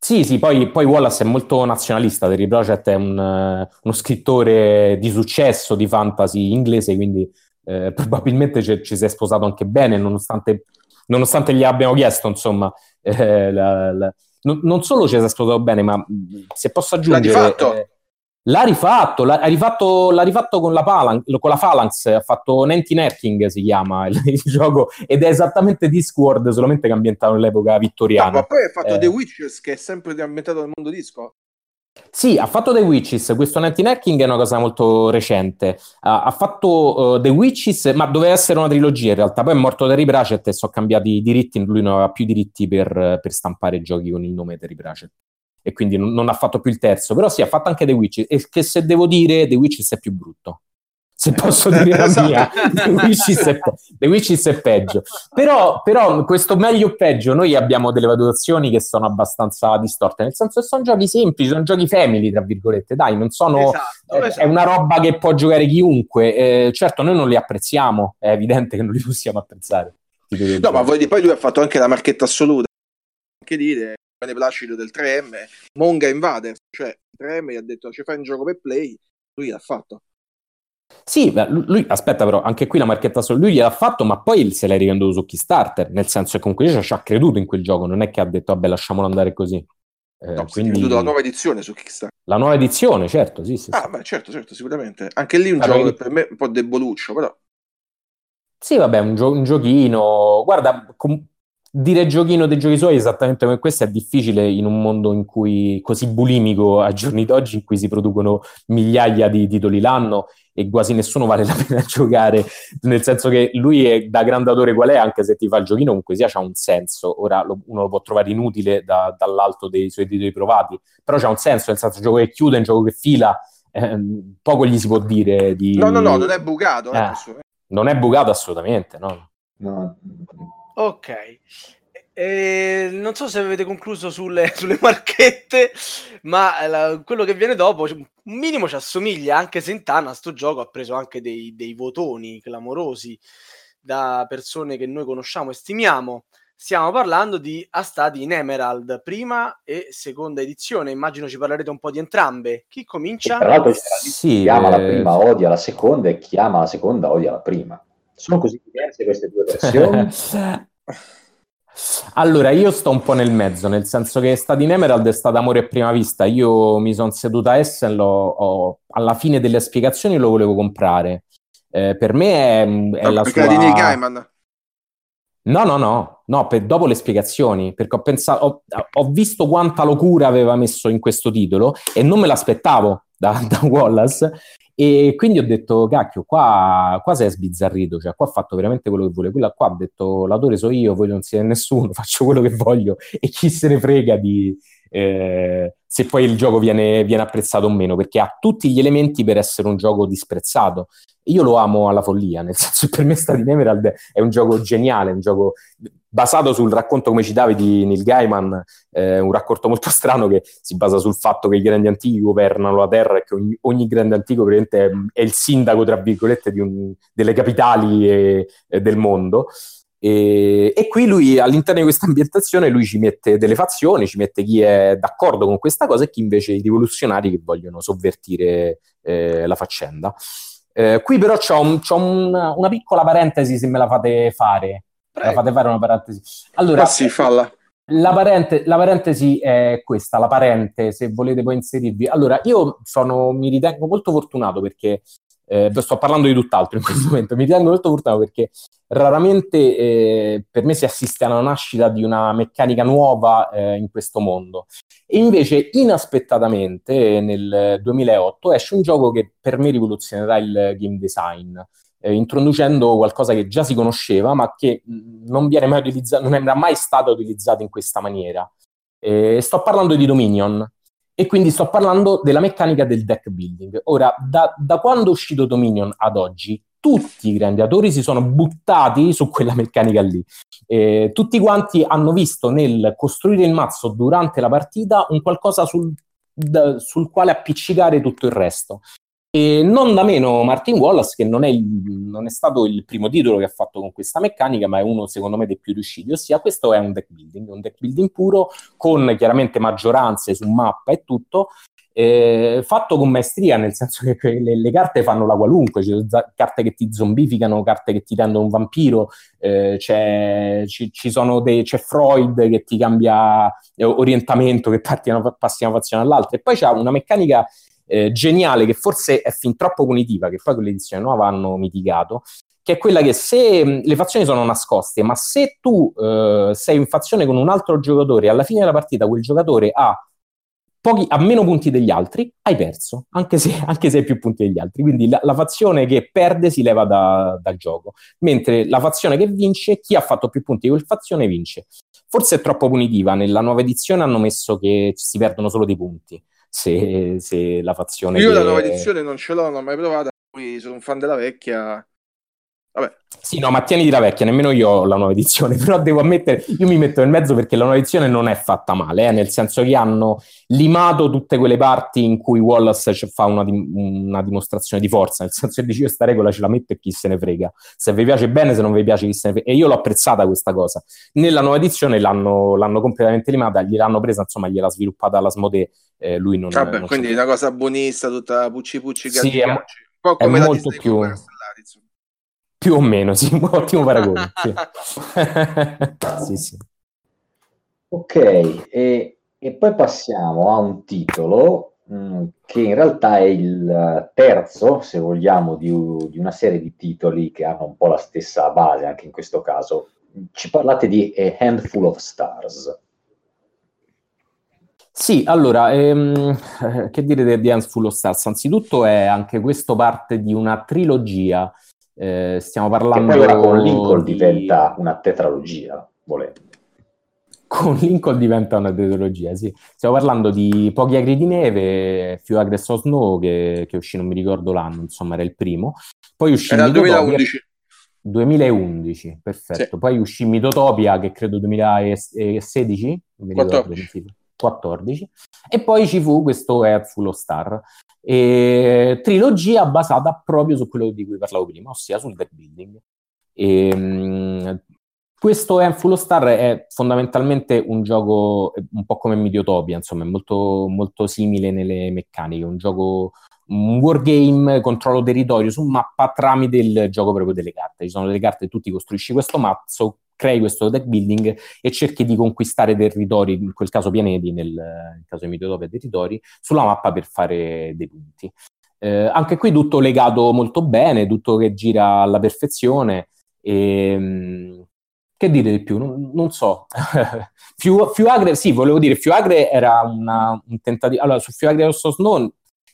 Sì, sì, poi, poi Wallace è molto nazionalista, Terry Pratchett è un, uno scrittore di successo di fantasy inglese, quindi eh, probabilmente ci, ci si è sposato anche bene, nonostante, nonostante gli abbiano chiesto, insomma... Eh, la, la, non solo ci si è sposato bene, ma se posso aggiungere l'ha rifatto, eh, l'ha, rifatto, l'ha, rifatto, l'ha rifatto con la palan- con la Phalanx, ha fatto Nantinacking si chiama il, il gioco, ed è esattamente Discworld, solamente che ambientato nell'epoca vittoriana. No, ma poi ha fatto eh. The Witches, che è sempre ambientato nel mondo disco. Sì, ha fatto The Witches, questo Nantinacking è una cosa molto recente, ha, ha fatto uh, The Witches, ma doveva essere una trilogia in realtà, poi è morto Terry Pratchett e sono cambiati i diritti, lui non aveva più diritti per, per stampare giochi con il nome Terry Pratchett e quindi non, non ha fatto più il terzo, però sì, ha fatto anche The Witches, e che se devo dire The Witches è più brutto. Se posso dire la mia, The Witches è, pe- The Witches è peggio. Però, però questo meglio o peggio, noi abbiamo delle valutazioni che sono abbastanza distorte, nel senso che sono giochi semplici, sono giochi family, tra virgolette, dai, non sono... Esatto, eh, esatto. È una roba che può giocare chiunque. Eh, certo, noi non li apprezziamo, è evidente che non li possiamo apprezzare. No, ma voi, poi lui ha fatto anche la marchetta assoluta, anche dire, Bene Placido del tre M, Monga Invaders, cioè il tre M gli ha detto ci fai un gioco per Play, lui l'ha fatto. Sì, lui, aspetta però, anche qui la marchetta solo lui gliel'ha fatto, ma poi se l'è rivenduto su Kickstarter, nel senso che comunque io ci ha creduto in quel gioco, non è che ha detto vabbè lasciamolo andare così. Eh, no, quindi... creduto la nuova edizione su Kickstarter. La nuova edizione, certo, sì, sì. Ah, sì. Beh, certo, certo, sicuramente. Anche lì un allora, gioco che per me è un po' deboluccio, però... Sì, vabbè, un, gio- un giochino... Guarda, com- dire giochino dei giochi suoi esattamente come questo è difficile in un mondo in cui così bulimico a giorni d'oggi, in cui si producono migliaia di titoli l'anno e quasi nessuno vale la pena giocare, nel senso che lui è da grandatore qual è, anche se ti fa il giochino comunque sia c'ha un senso, ora lo, uno lo può trovare inutile da, dall'alto dei suoi titoli provati, però c'ha un senso, nel senso gioco che chiude, un gioco che fila, eh, poco gli si può dire di... No, no, no, non è bucato, eh, eh, non è bucato assolutamente, no, no. Ok, eh, non so se avete concluso sulle, sulle marchette, ma la, quello che viene dopo un minimo ci assomiglia, anche se in Tana sto gioco ha preso anche dei, dei votoni clamorosi da persone che noi conosciamo e stimiamo. Stiamo parlando di A Study in Emerald, prima e seconda edizione, immagino ci parlerete un po' di entrambe. Chi comincia? Tra l'altro sì, chi ama eh... la prima odia la seconda e chi ama la seconda odia la prima. Sono così diverse queste due versioni? Allora, io sto un po' nel mezzo, nel senso che Study in Emerald è stata amore a prima vista. Io mi sono seduta a Essen, l'ho, ho, alla fine delle spiegazioni lo volevo comprare. Eh, per me è, è no, la sua... No, no, no, no per, dopo le spiegazioni, perché ho pensato, ho, ho visto quanta locura aveva messo in questo titolo e non me l'aspettavo da, da Wallace. E quindi ho detto, cacchio, qua, qua si è sbizzarrito, cioè qua ha fatto veramente quello che vuole, quella qua ha detto, l'autore so io, voi non siete nessuno, faccio quello che voglio e chi se ne frega di eh, se poi il gioco viene, viene apprezzato o meno, perché ha tutti gli elementi per essere un gioco disprezzato. Io lo amo alla follia, nel senso per me Study in Emerald è un gioco geniale, un gioco basato sul racconto, come citavi, di Neil Gaiman, eh, un racconto molto strano che si basa sul fatto che i grandi antichi governano la terra e che ogni, ogni grande antico praticamente è, è il sindaco, tra virgolette, di un, delle capitali e, e del mondo. E, e qui lui all'interno di questa ambientazione lui ci mette delle fazioni, ci mette chi è d'accordo con questa cosa e chi invece i rivoluzionari che vogliono sovvertire eh, la faccenda. Eh, qui però c'ho, un, c'ho un, una piccola parentesi, se me la fate fare. Prego. La fate fare una parentesi. Allora, ah, sì, falla. La, parente, la parentesi è questa, la parente, se volete poi inserirvi. Allora, io sono, mi ritengo molto fortunato perché, eh, sto parlando di tutt'altro in questo momento, mi ritengo molto fortunato perché raramente eh, per me si assiste alla nascita di una meccanica nuova eh, in questo mondo. E invece inaspettatamente nel duemilaotto esce un gioco che per me rivoluzionerà il game design, eh, introducendo qualcosa che già si conosceva ma che non viene mai utilizzato, non è mai stato utilizzato in questa maniera. Eh, sto parlando di Dominion e quindi sto parlando della meccanica del deck building. Ora, da, da quando è uscito Dominion ad oggi tutti i grandi autori si sono buttati su quella meccanica lì. Eh, tutti quanti hanno visto nel costruire il mazzo durante la partita un qualcosa sul, da, sul quale appiccicare tutto il resto. E non da meno Martin Wallace, che non è, il, non è stato il primo titolo che ha fatto con questa meccanica, ma è uno secondo me dei più riusciti, ossia questo è un deck building, un deck building puro, con chiaramente maggioranze su mappa e tutto, eh, fatto con maestria, nel senso che le, le carte fanno la qualunque, c'è z- carte che ti zombificano, carte che ti tendono un vampiro, eh, c'è, ci, ci sono dei, c'è Freud che ti cambia orientamento, che parti una, passi una fazione all'altra, e poi c'è una meccanica Eh, geniale, che forse è fin troppo punitiva, che poi con l'edizione nuova hanno mitigato, che è quella che se mh, le fazioni sono nascoste, ma se tu eh, sei in fazione con un altro giocatore, alla fine della partita quel giocatore ha pochi, ha meno punti degli altri, hai perso, anche se, anche se hai più punti degli altri, quindi la, la fazione che perde si leva da, dal gioco, mentre la fazione che vince, chi ha fatto più punti di quel fazione vince. Forse è troppo punitiva, nella nuova edizione hanno messo che si perdono solo dei punti Se, se la fazione io che... la nuova edizione non ce l'ho, non l'ho mai provata, quindi sono un fan della vecchia. Vabbè. Sì, no, ma tieniti la vecchia, nemmeno io ho la nuova edizione, però devo ammettere, io mi metto nel mezzo perché la nuova edizione non è fatta male, eh, nel senso che hanno limato tutte quelle parti in cui Wallace fa una, dim- una dimostrazione di forza, nel senso che dici io sta regola ce la metto e chi se ne frega, se vi piace bene, se non vi piace chi se ne frega, e io l'ho apprezzata questa cosa. Nella nuova edizione l'hanno, l'hanno completamente limata, gliel'hanno presa, insomma gliel'ha sviluppata l'Asmodee. Eh, lui non, vabbè, non quindi è una cosa buonista, tutta pucci pucci, sì, gatti, è, un po' come è molto più più o meno, sì, un ottimo paragone. Sì. Sì, sì. Ok, e, e poi passiamo a un titolo mh, che in realtà è il terzo, se vogliamo, di, di una serie di titoli che hanno un po' la stessa base, anche in questo caso. Ci parlate di A Handful of Stars. Sì, allora, ehm, che dire di The Handful of Stars? Anzitutto è anche questo parte di una trilogia, eh, stiamo parlando... Che poi ora con Lincoln di... diventa una tetralogia, volendo. Con Lincoln diventa una tetralogia, sì. Stiamo parlando di Pochi Acri di Neve, Few Acres of Snow, che, che uscì, non mi ricordo l'anno, insomma, era il primo. Poi uscì era il duemilaundici. duemilaundici, perfetto. Sì. Poi uscì Mythotopia, che credo duemilasedici, non mi ricordo, quattordici, e poi ci fu questo Handful of Stars, e trilogia basata proprio su quello di cui parlavo prima, ossia sul deck building. E, mh, questo Handful of Stars è fondamentalmente un gioco un po' come Mythotopia, insomma, è molto, molto simile nelle meccaniche, un gioco, un wargame, controllo territorio su mappa tramite il gioco proprio delle carte. Ci sono delle carte, tu ti costruisci questo mazzo, crei questo deck building e cerchi di conquistare territori, in quel caso pianeti, nel, nel caso di Mythotopia territori, sulla mappa per fare dei punti. Eh, anche qui tutto legato molto bene, tutto che gira alla perfezione. E, che dire di più? Non, non so. Few, Few Acre, sì, volevo dire, Few Acre era una, un tentativo... Allora, su Few Acre of Snow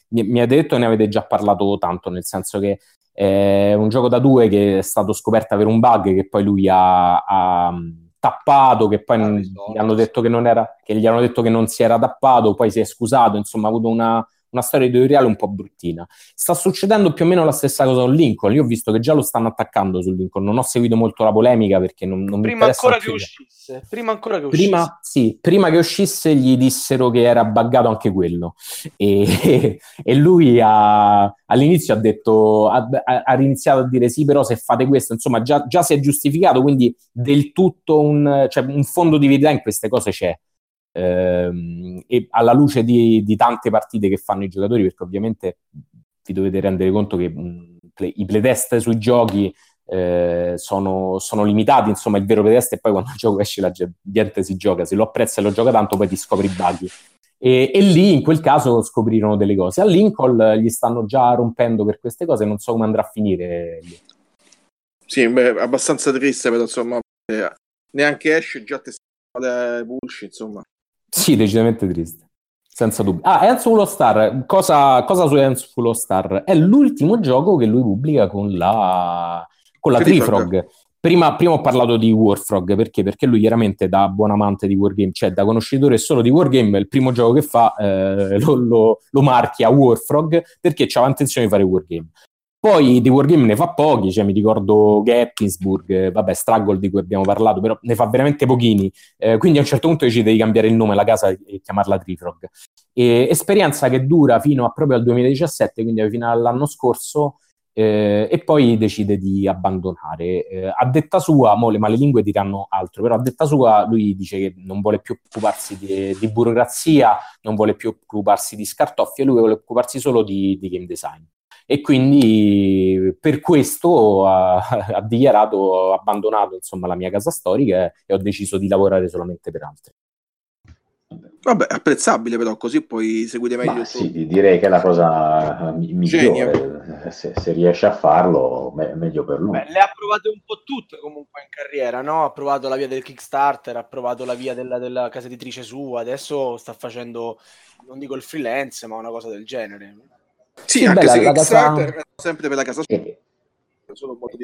mi, mi ha detto, ne avete già parlato tanto, nel senso che è un gioco da due che è stato scoperto per un bug che poi lui ha, ha tappato, che poi non, gli hanno detto che non era, che gli hanno detto che non si era tappato, poi si è scusato, insomma ha avuto una, una storia editoriale un po' bruttina. Sta succedendo più o meno la stessa cosa con Lincoln, io ho visto che già lo stanno attaccando su Lincoln, non ho seguito molto la polemica perché non, non mi interessa. Prima ancora che uscisse, prima ancora che uscisse. Prima, sì, prima che uscisse gli dissero che era buggato anche quello, e, e lui ha... all'inizio ha detto, ha, ha iniziato a dire sì, però se fate questo, insomma già, già si è giustificato, quindi del tutto un, cioè, un fondo di verità in queste cose c'è, ehm, e alla luce di, di tante partite che fanno i giocatori, perché ovviamente vi dovete rendere conto che mh, i playtest sui giochi eh, sono, sono limitati, insomma il vero playtest è poi quando il gioco esce la gente si gioca, se lo apprezza e lo gioca tanto poi ti scopri i bug. E, e lì in quel caso scoprirono delle cose. A Lincoln gli stanno già rompendo per queste cose, non so come andrà a finire lì. Sì, beh, abbastanza triste, però insomma eh, neanche esce già testate pulci, insomma. Sì, decisamente triste, senza dubbio. Ah, Handful of Stars, cosa, cosa su Handful of Stars? È l'ultimo gioco che lui pubblica con la con la Trifrog. Prima, prima ho parlato di Warfrog, perché? Perché lui chiaramente da buon amante di Wargame, cioè da conoscitore solo di Wargame, il primo gioco che fa eh, lo, lo, lo marchia Warfrog perché c'ha intenzione di fare Wargame. Poi di wargame ne fa pochi, cioè mi ricordo Gettysburg, vabbè, Struggle di cui abbiamo parlato, però ne fa veramente pochini. Eh, quindi a un certo punto decide di cambiare il nome, la casa, e chiamarla Trifrog. E, esperienza che dura fino a proprio al duemiladiciassette, quindi fino all'anno scorso, eh, e poi decide di abbandonare. Eh, a detta sua, mo le malelingue diranno altro, però a detta sua lui dice che non vuole più occuparsi di, di burocrazia, non vuole più occuparsi di scartoffie, lui vuole occuparsi solo di, di game design. E quindi per questo ha, ha dichiarato, ha abbandonato insomma la mia casa storica e ho deciso di lavorare solamente per altri. Vabbè, apprezzabile, però così poi seguite meglio. Ma sì, direi che è la cosa migliore, se, se riesce a farlo me- meglio per lui. Beh, le ha provate un po' tutte comunque in carriera, no? Ha provato la via del Kickstarter, ha provato la via della, della casa editrice sua, adesso sta facendo, non dico il freelance, ma una cosa del genere. Sì, sì, anche bella, se Kickstarter casa... era sempre per la casa sua. Eh.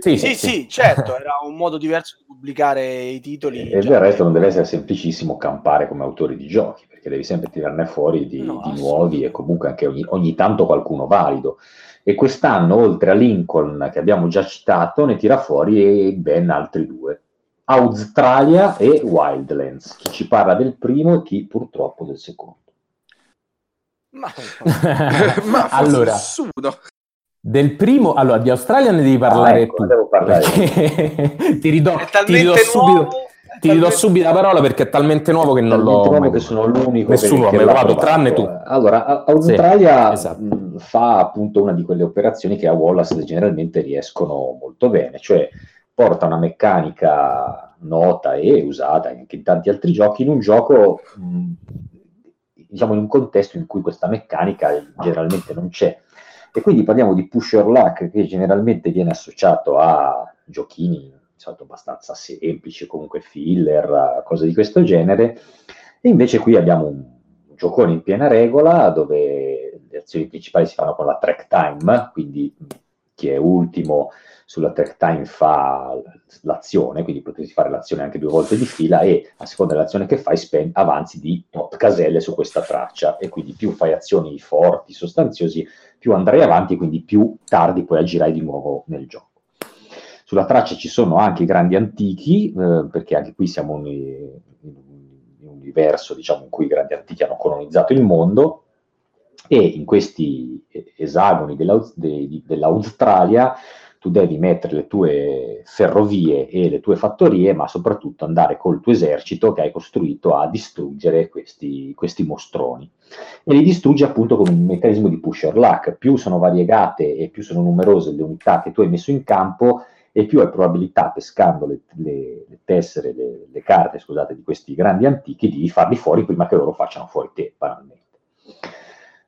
Sì, sì, sì, certo, era un modo diverso di pubblicare i titoli. E del resto non deve essere semplicissimo campare come autori di giochi, perché devi sempre tirarne fuori di, no, di nuovi e comunque anche ogni, ogni tanto qualcuno valido. E quest'anno, oltre a Lincoln, che abbiamo già citato, ne tira fuori ben altri due. Australia e Wildlands. Chi ci parla del primo e chi purtroppo del secondo. Ma, ma allora, del primo, allora di Australia ne devi parlare, ah, ecco, tu devo parlare. ti ridò, ti ridò subito, ti talmente... ridò subito la parola perché è talmente nuovo che non lo mai... che sono l'unico, nessuno ha mai provato tranne tu. Allora, Australia, sì, esatto, mh, fa appunto una di quelle operazioni che a Wallace generalmente riescono molto bene, cioè porta una meccanica nota e usata anche in tanti altri giochi in un gioco mh, diciamo in un contesto in cui questa meccanica generalmente non c'è, e quindi parliamo di push or luck, che generalmente viene associato a giochini certo, abbastanza semplici, comunque filler, cose di questo genere, e invece qui abbiamo un giocone in piena regola dove le azioni principali si fanno con la track time, quindi chi è ultimo sulla track time fa l'azione, quindi potete fare l'azione anche due volte di fila e a seconda dell'azione che fai spend, avanzi di tot caselle su questa traccia, e quindi più fai azioni forti, sostanziosi, più andrai avanti e quindi più tardi poi aggirai di nuovo nel gioco. Sulla traccia ci sono anche i grandi antichi, eh, perché anche qui siamo in, in, in un universo diciamo, in cui i grandi antichi hanno colonizzato il mondo, e in questi esagoni della, de, dell'Australia tu devi mettere le tue ferrovie e le tue fattorie, ma soprattutto andare col tuo esercito che hai costruito a distruggere questi, questi mostroni. E li distruggi appunto con un meccanismo di push or luck. Più sono variegate e più sono numerose le unità che tu hai messo in campo, e più hai probabilità, pescando le, le, le tessere, le, le carte, scusate, di questi grandi antichi, di farli fuori prima che loro facciano fuori te, banalmente.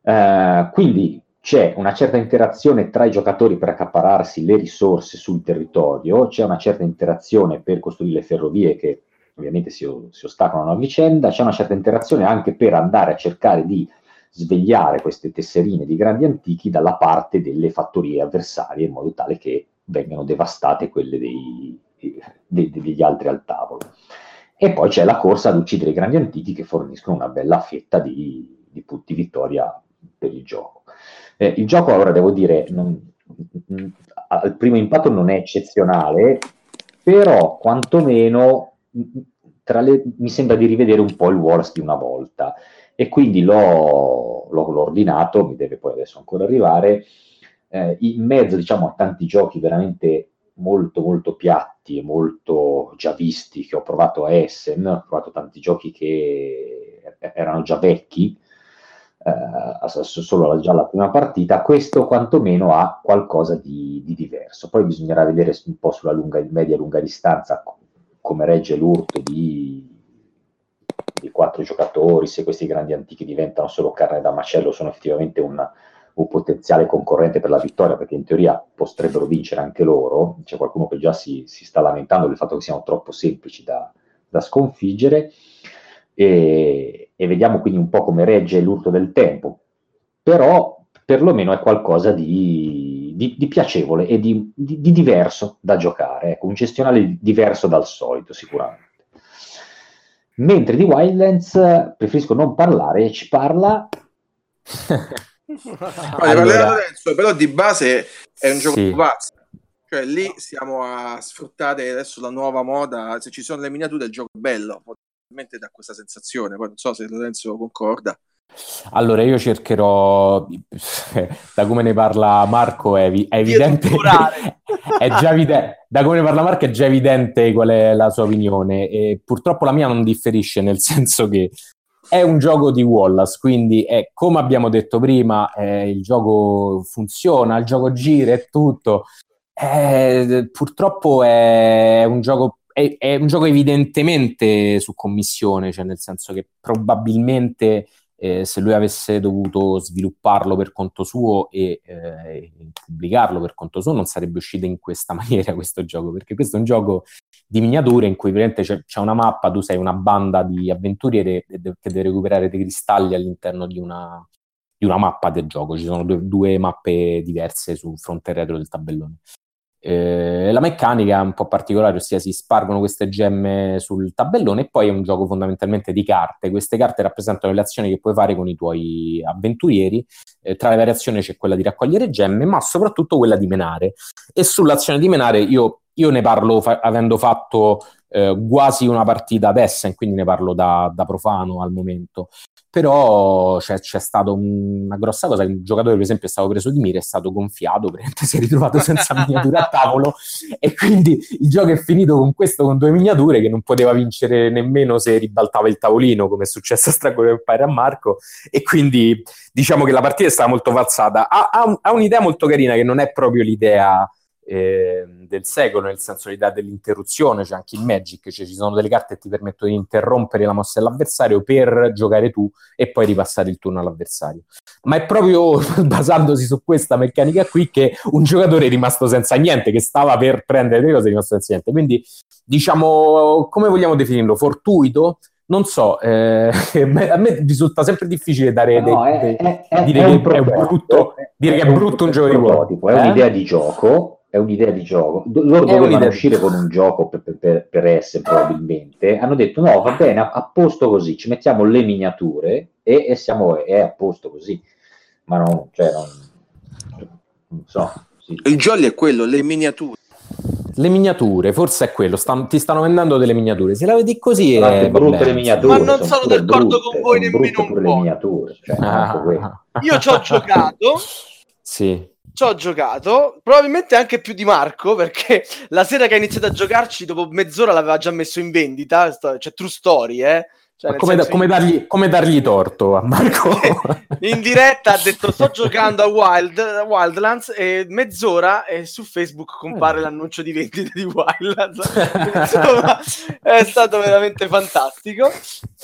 Uh, quindi c'è una certa interazione tra i giocatori per accaparrarsi le risorse sul territorio, c'è una certa interazione per costruire le ferrovie che ovviamente si, si ostacolano a vicenda, c'è una certa interazione anche per andare a cercare di svegliare queste tesserine di grandi antichi dalla parte delle fattorie avversarie, in modo tale che vengano devastate quelle dei, dei, degli altri al tavolo. E poi c'è la corsa ad uccidere i grandi antichi, che forniscono una bella fetta di, di punti vittoria per il gioco. Eh, il gioco, allora, devo dire, non, al primo impatto non è eccezionale, però quantomeno tra le, mi sembra di rivedere un po' il Wallace di una volta, e quindi l'ho, l'ho, l'ho ordinato, mi deve poi adesso ancora arrivare, eh, in mezzo diciamo a tanti giochi veramente molto molto piatti e molto già visti che ho provato a Essen, ho provato tanti giochi che erano già vecchi, Uh, solo la, già la prima partita. Questo quantomeno ha qualcosa di, di diverso, poi bisognerà vedere un po' sulla lunga, media lunga distanza com- come regge l'urto di, di quattro giocatori, se questi grandi antichi diventano solo carne da macello, sono effettivamente un, un potenziale concorrente per la vittoria, perché in teoria potrebbero vincere anche loro. C'è qualcuno che già si, si sta lamentando del fatto che siano troppo semplici da, da sconfiggere. E, e vediamo quindi un po' come regge l'urto del tempo, però perlomeno è qualcosa di, di, di piacevole e di, di, di diverso da giocare, ecco, un gestionale diverso dal solito sicuramente. Mentre di Wildlands preferisco non parlare, ci parla Allora, adesso, però di base è un gioco sì. pazzo, cioè lì siamo a sfruttare adesso la nuova moda, se ci sono le miniature il gioco è bello, probabilmente dà questa sensazione, poi non so se Lorenzo concorda. Allora io cercherò, da come ne parla Marco è, vi- è evidente, è già evidente, da come ne parla Marco è già evidente qual è la sua opinione e purtroppo la mia non differisce, nel senso che è un gioco di Wallace, quindi è, come abbiamo detto prima, eh, il gioco funziona, il gioco gira e tutto, eh, purtroppo è un gioco... È, è un gioco evidentemente su commissione, cioè nel senso che probabilmente eh, se lui avesse dovuto svilupparlo per conto suo e eh, pubblicarlo per conto suo non sarebbe uscito in questa maniera questo gioco, perché questo è un gioco di miniature in cui veramente c'è, c'è una mappa, tu sei una banda di avventurieri che deve recuperare dei cristalli all'interno di una, di una mappa del gioco, ci sono due, due mappe diverse sul fronte e retro del tabellone. Eh, la meccanica è un po' particolare, ossia si spargono queste gemme sul tabellone e poi è un gioco fondamentalmente di carte. Queste carte rappresentano le azioni che puoi fare con i tuoi avventurieri, eh, tra le varie azioni c'è quella di raccogliere gemme ma soprattutto quella di menare, e sull'azione di menare io, io ne parlo fa- avendo fatto eh, quasi una partita ad Essen, quindi ne parlo da, da profano al momento, però c'è, c'è stata una grossa cosa, il giocatore per esempio è stato preso di mira, è stato gonfiato, si è ritrovato senza miniature a tavolo e quindi il gioco è finito con questo, con due miniature che non poteva vincere nemmeno se ribaltava il tavolino, come è successo a Struggle of Empires a Marco, e quindi diciamo che la partita è stata molto falsata. Ha, ha, un, ha un'idea molto carina che non è proprio l'idea eh, del secolo, nel senso l'idea dell'interruzione, cioè anche il Magic, cioè ci sono delle carte che ti permettono di interrompere la mossa dell'avversario per giocare tu e poi ripassare il turno all'avversario, ma è proprio basandosi su questa meccanica qui che un giocatore è rimasto senza niente, che stava per prendere le cose è rimasto senza niente, quindi diciamo, come vogliamo definirlo, fortuito? Non so, eh, a me risulta sempre difficile dare no, dei, è, dei, è, dire, è che, è brutto, è, dire è, che è brutto un, un gioco di prototipo, eh? È un'idea di gioco. È un'idea di gioco. Loro dovevano uscire con un gioco per, per, per essere probabilmente. Hanno detto no, va bene, a, a posto così, ci mettiamo le miniature e, e siamo è a posto così. Ma non, cioè, non, non so. Sì. Il jolly è quello, le miniature. Le miniature, forse è quello, stanno, ti stanno vendendo delle miniature. Se la vedi così è brutte le miniature. Ma non sono d'accordo brutte, con voi nemmeno un po'. Miniature, cioè, ah. Io ci ho giocato. Sì. Ci ho giocato, probabilmente anche più di Marco, perché la sera che ha iniziato a giocarci, dopo mezz'ora l'aveva già messo in vendita, cioè true story, eh? Cioè, come, da, come, dargli, come dargli torto a Marco? In diretta ha detto sto giocando a Wild, Wildlands e mezz'ora e su Facebook compare mm. l'annuncio di vendita di Wildlands. Insomma, è stato veramente fantastico.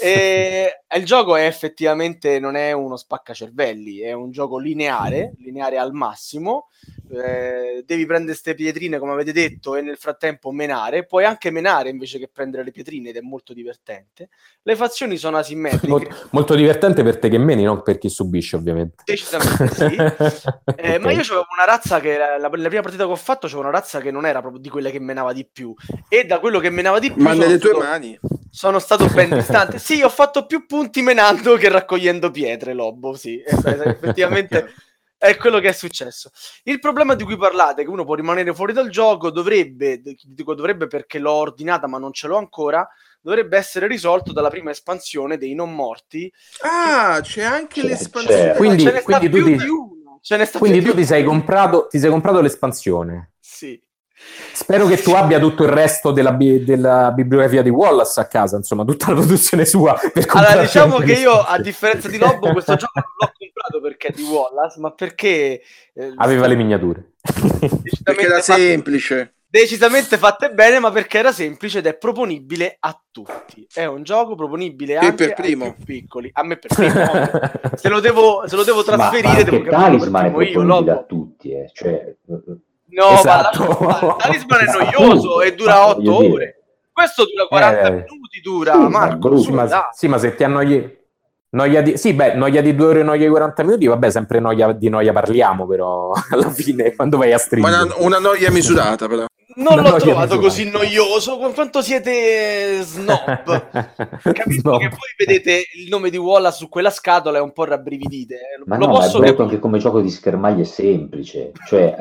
E il gioco è effettivamente non è uno spaccacervelli, è un gioco lineare, lineare al massimo. Eh, devi prendere ste pietrine come avete detto e nel frattempo menare, puoi anche menare invece che prendere le pietrine ed è molto divertente. Le fazioni sono asimmetriche, Mol- molto divertente per te che meni, non per chi subisce ovviamente, decisamente sì. eh, okay. Ma io c'avevo una razza che la, la, la prima partita che ho fatto c'avevo una razza che non era proprio di quelle che menava di più e da quello che menava di più ma nelle tue mani sono stato ben distante. Sì, ho fatto più punti menando che raccogliendo pietre, Lobo, sì, effettivamente è quello che è successo. Il problema di cui parlate, che uno può rimanere fuori dal gioco, dovrebbe, dico dovrebbe perché l'ho ordinata ma non ce l'ho ancora, dovrebbe essere risolto dalla prima espansione dei non morti. Ah, c'è anche c'è, l'espansione. C'è. Quindi, ce ne sta quindi più tu, ti, di uno. Ce ne sta quindi più tu ti sei comprato, ti sei comprato l'espansione. Sì. Spero che tu abbia tutto il resto della, bi- della bibliografia di Wallace a casa, insomma, tutta la produzione sua. Per allora, diciamo che io, a differenza di Lobo, questo gioco non l'ho comprato perché è di Wallace, ma perché eh, aveva le miniature. Perché era semplice. Decisamente fatte bene, ma perché era semplice ed è proponibile a tutti. È un gioco proponibile anche per primo. Ai più piccoli. A me per primo. se lo devo, se lo devo trasferire, ma, ma devo Talisman è proponibile io, a tutti, eh. Cioè... No, esatto. ma la Talisman è noioso e dura otto ore. Questo dura quaranta eh, minuti, dura sì, Marco. Ma, su, ma, sì, ma se ti annoie, Noia di... Sì, beh, noia di due ore, noia di quaranta minuti, vabbè, sempre noia di noia parliamo, però alla fine quando vai a stringere... Ma una, una noia misurata, però. Non l'ho trovato così noioso, con quanto siete snob. Capito che poi vedete il nome di Wallace su quella scatola e un po' rabbrividite. Ma lo no, posso ma è anche come gioco di schermaglie è semplice. Cioè...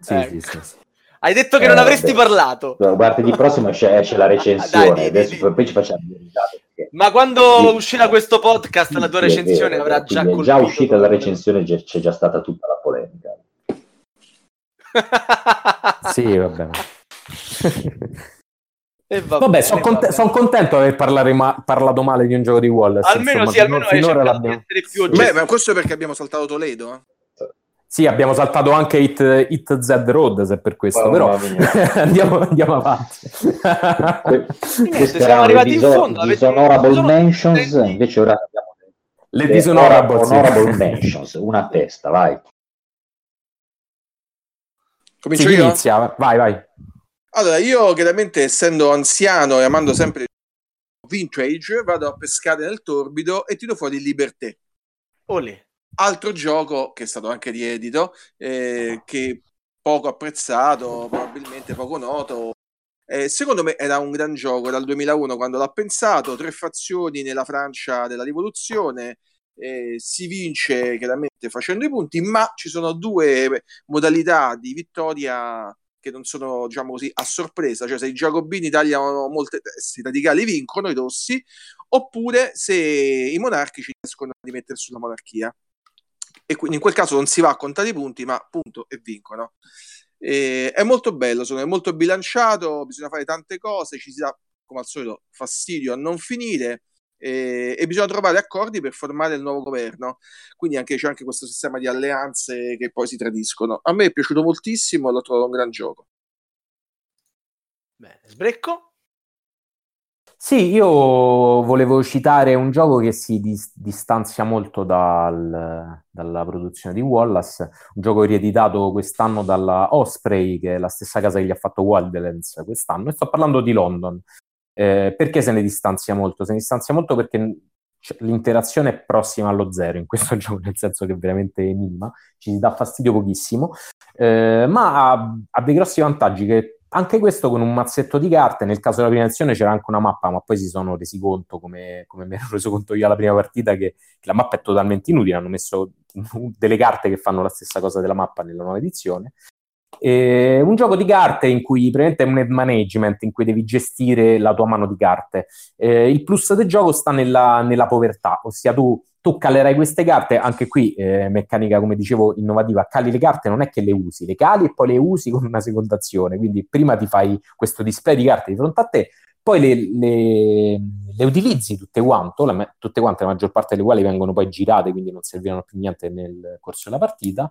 sì, ecco. sì, sì, sì. Hai detto che eh, non avresti beh. parlato. Martedì prossimo c'è, c'è la recensione. Dai, Adesso di, di. poi ci facciamo perché... Ma quando di... uscirà questo podcast la tua recensione avrà già colpito. È già uscita la recensione, c'è già stata tutta la polemica. Sì, vabbè. E vabbè, vabbè sono cont- son contento di aver parlare ma- parlato male di un gioco di Wallace. Almeno insomma, sì, almeno finora l'abbiamo. Più Beh, ma questo è perché abbiamo saltato Toledo. Eh? Sì, abbiamo saltato anche Hit, Hit Z Road, se per questo, oh, però andiamo, andiamo avanti. Niente, siamo arrivati diso- in fondo. Le Dishonorable diso- Mentions, invece ora abbiamo le, le Dishonorable, dishonorable sì. Mentions, una a testa, vai. Comincio io? Inizia, vai, vai. Allora, io chiaramente, essendo anziano e amando sempre il vintage, vado a pescare nel torbido e tiro fuori Liberté. Olè. Altro gioco che è stato anche riedito, eh, che poco apprezzato, probabilmente poco noto. Eh, secondo me era un gran gioco, era il duemilauno quando l'ha pensato, tre fazioni nella Francia della Rivoluzione. Eh, si vince chiaramente facendo i punti, ma ci sono due modalità di vittoria che non sono, diciamo così, a sorpresa, cioè se i giacobini tagliano molte teste, i radicali vincono, i rossi, oppure se i monarchici riescono a rimettere sulla monarchia, e quindi in quel caso non si va a contare i punti, ma appunto e vincono. Eh, è molto bello, sono, è molto bilanciato, bisogna fare tante cose, ci si dà come al solito fastidio a non finire. E, e bisogna trovare accordi per formare il nuovo governo, quindi anche, c'è anche questo sistema di alleanze che poi si tradiscono. A me è piaciuto moltissimo, l'ho trovato un gran gioco. Bene, Sbrecco? Sì, io volevo citare un gioco che si dis- distanzia molto dal, dalla produzione di Wallace, un gioco rieditato quest'anno dalla Osprey, che è la stessa casa che gli ha fatto Wildlands quest'anno, e sto parlando di London. Eh, perché se ne distanzia molto? Se ne distanzia molto perché l'interazione è prossima allo zero in questo gioco, nel senso che è veramente minima, ci si dà fastidio pochissimo, eh, ma ha, ha dei grossi vantaggi, che anche questo con un mazzetto di carte, nel caso della prima edizione c'era anche una mappa, ma poi si sono resi conto, come, come mi ero reso conto io alla prima partita, che, che la mappa è totalmente inutile, hanno messo delle carte che fanno la stessa cosa della mappa nella nuova edizione. Eh, un gioco di carte in cui praticamente è un hand management, in cui devi gestire la tua mano di carte. Eh, il plus del gioco sta nella, nella povertà, ossia tu, tu calerai queste carte, anche qui eh, meccanica come dicevo innovativa, cali le carte, non è che le usi, le cali e poi le usi con una secondazione, quindi prima ti fai questo display di carte di fronte a te, poi le, le, le utilizzi tutte quanto, la, tutte quante, la maggior parte delle quali vengono poi girate, quindi non serviranno più niente nel corso della partita.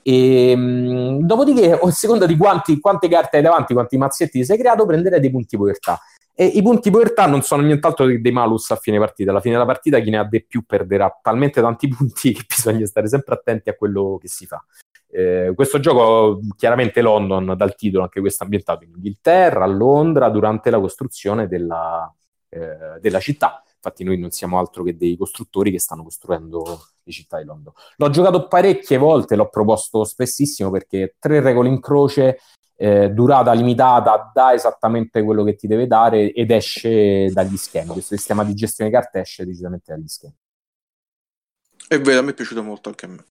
E, mh, dopodiché, a seconda di quanti, quante carte hai davanti, quanti mazzetti ti sei creato, prenderai dei punti povertà. E i punti povertà non sono nient'altro che dei malus a fine partita. Alla fine della partita chi ne ha di più perderà talmente tanti punti che bisogna stare sempre attenti a quello che si fa. Eh, questo gioco, chiaramente London dal titolo, anche questo ambientato in Inghilterra, a Londra, durante la costruzione della, eh, della città. Infatti noi non siamo altro che dei costruttori che stanno costruendo le città di Londra. L'ho giocato parecchie volte, l'ho proposto spessissimo, perché tre regole in croce, eh, durata limitata, dà esattamente quello che ti deve dare ed esce dagli schemi. Questo sistema di gestione carte esce decisamente dagli schemi. È vero, a me è piaciuto molto anche a me.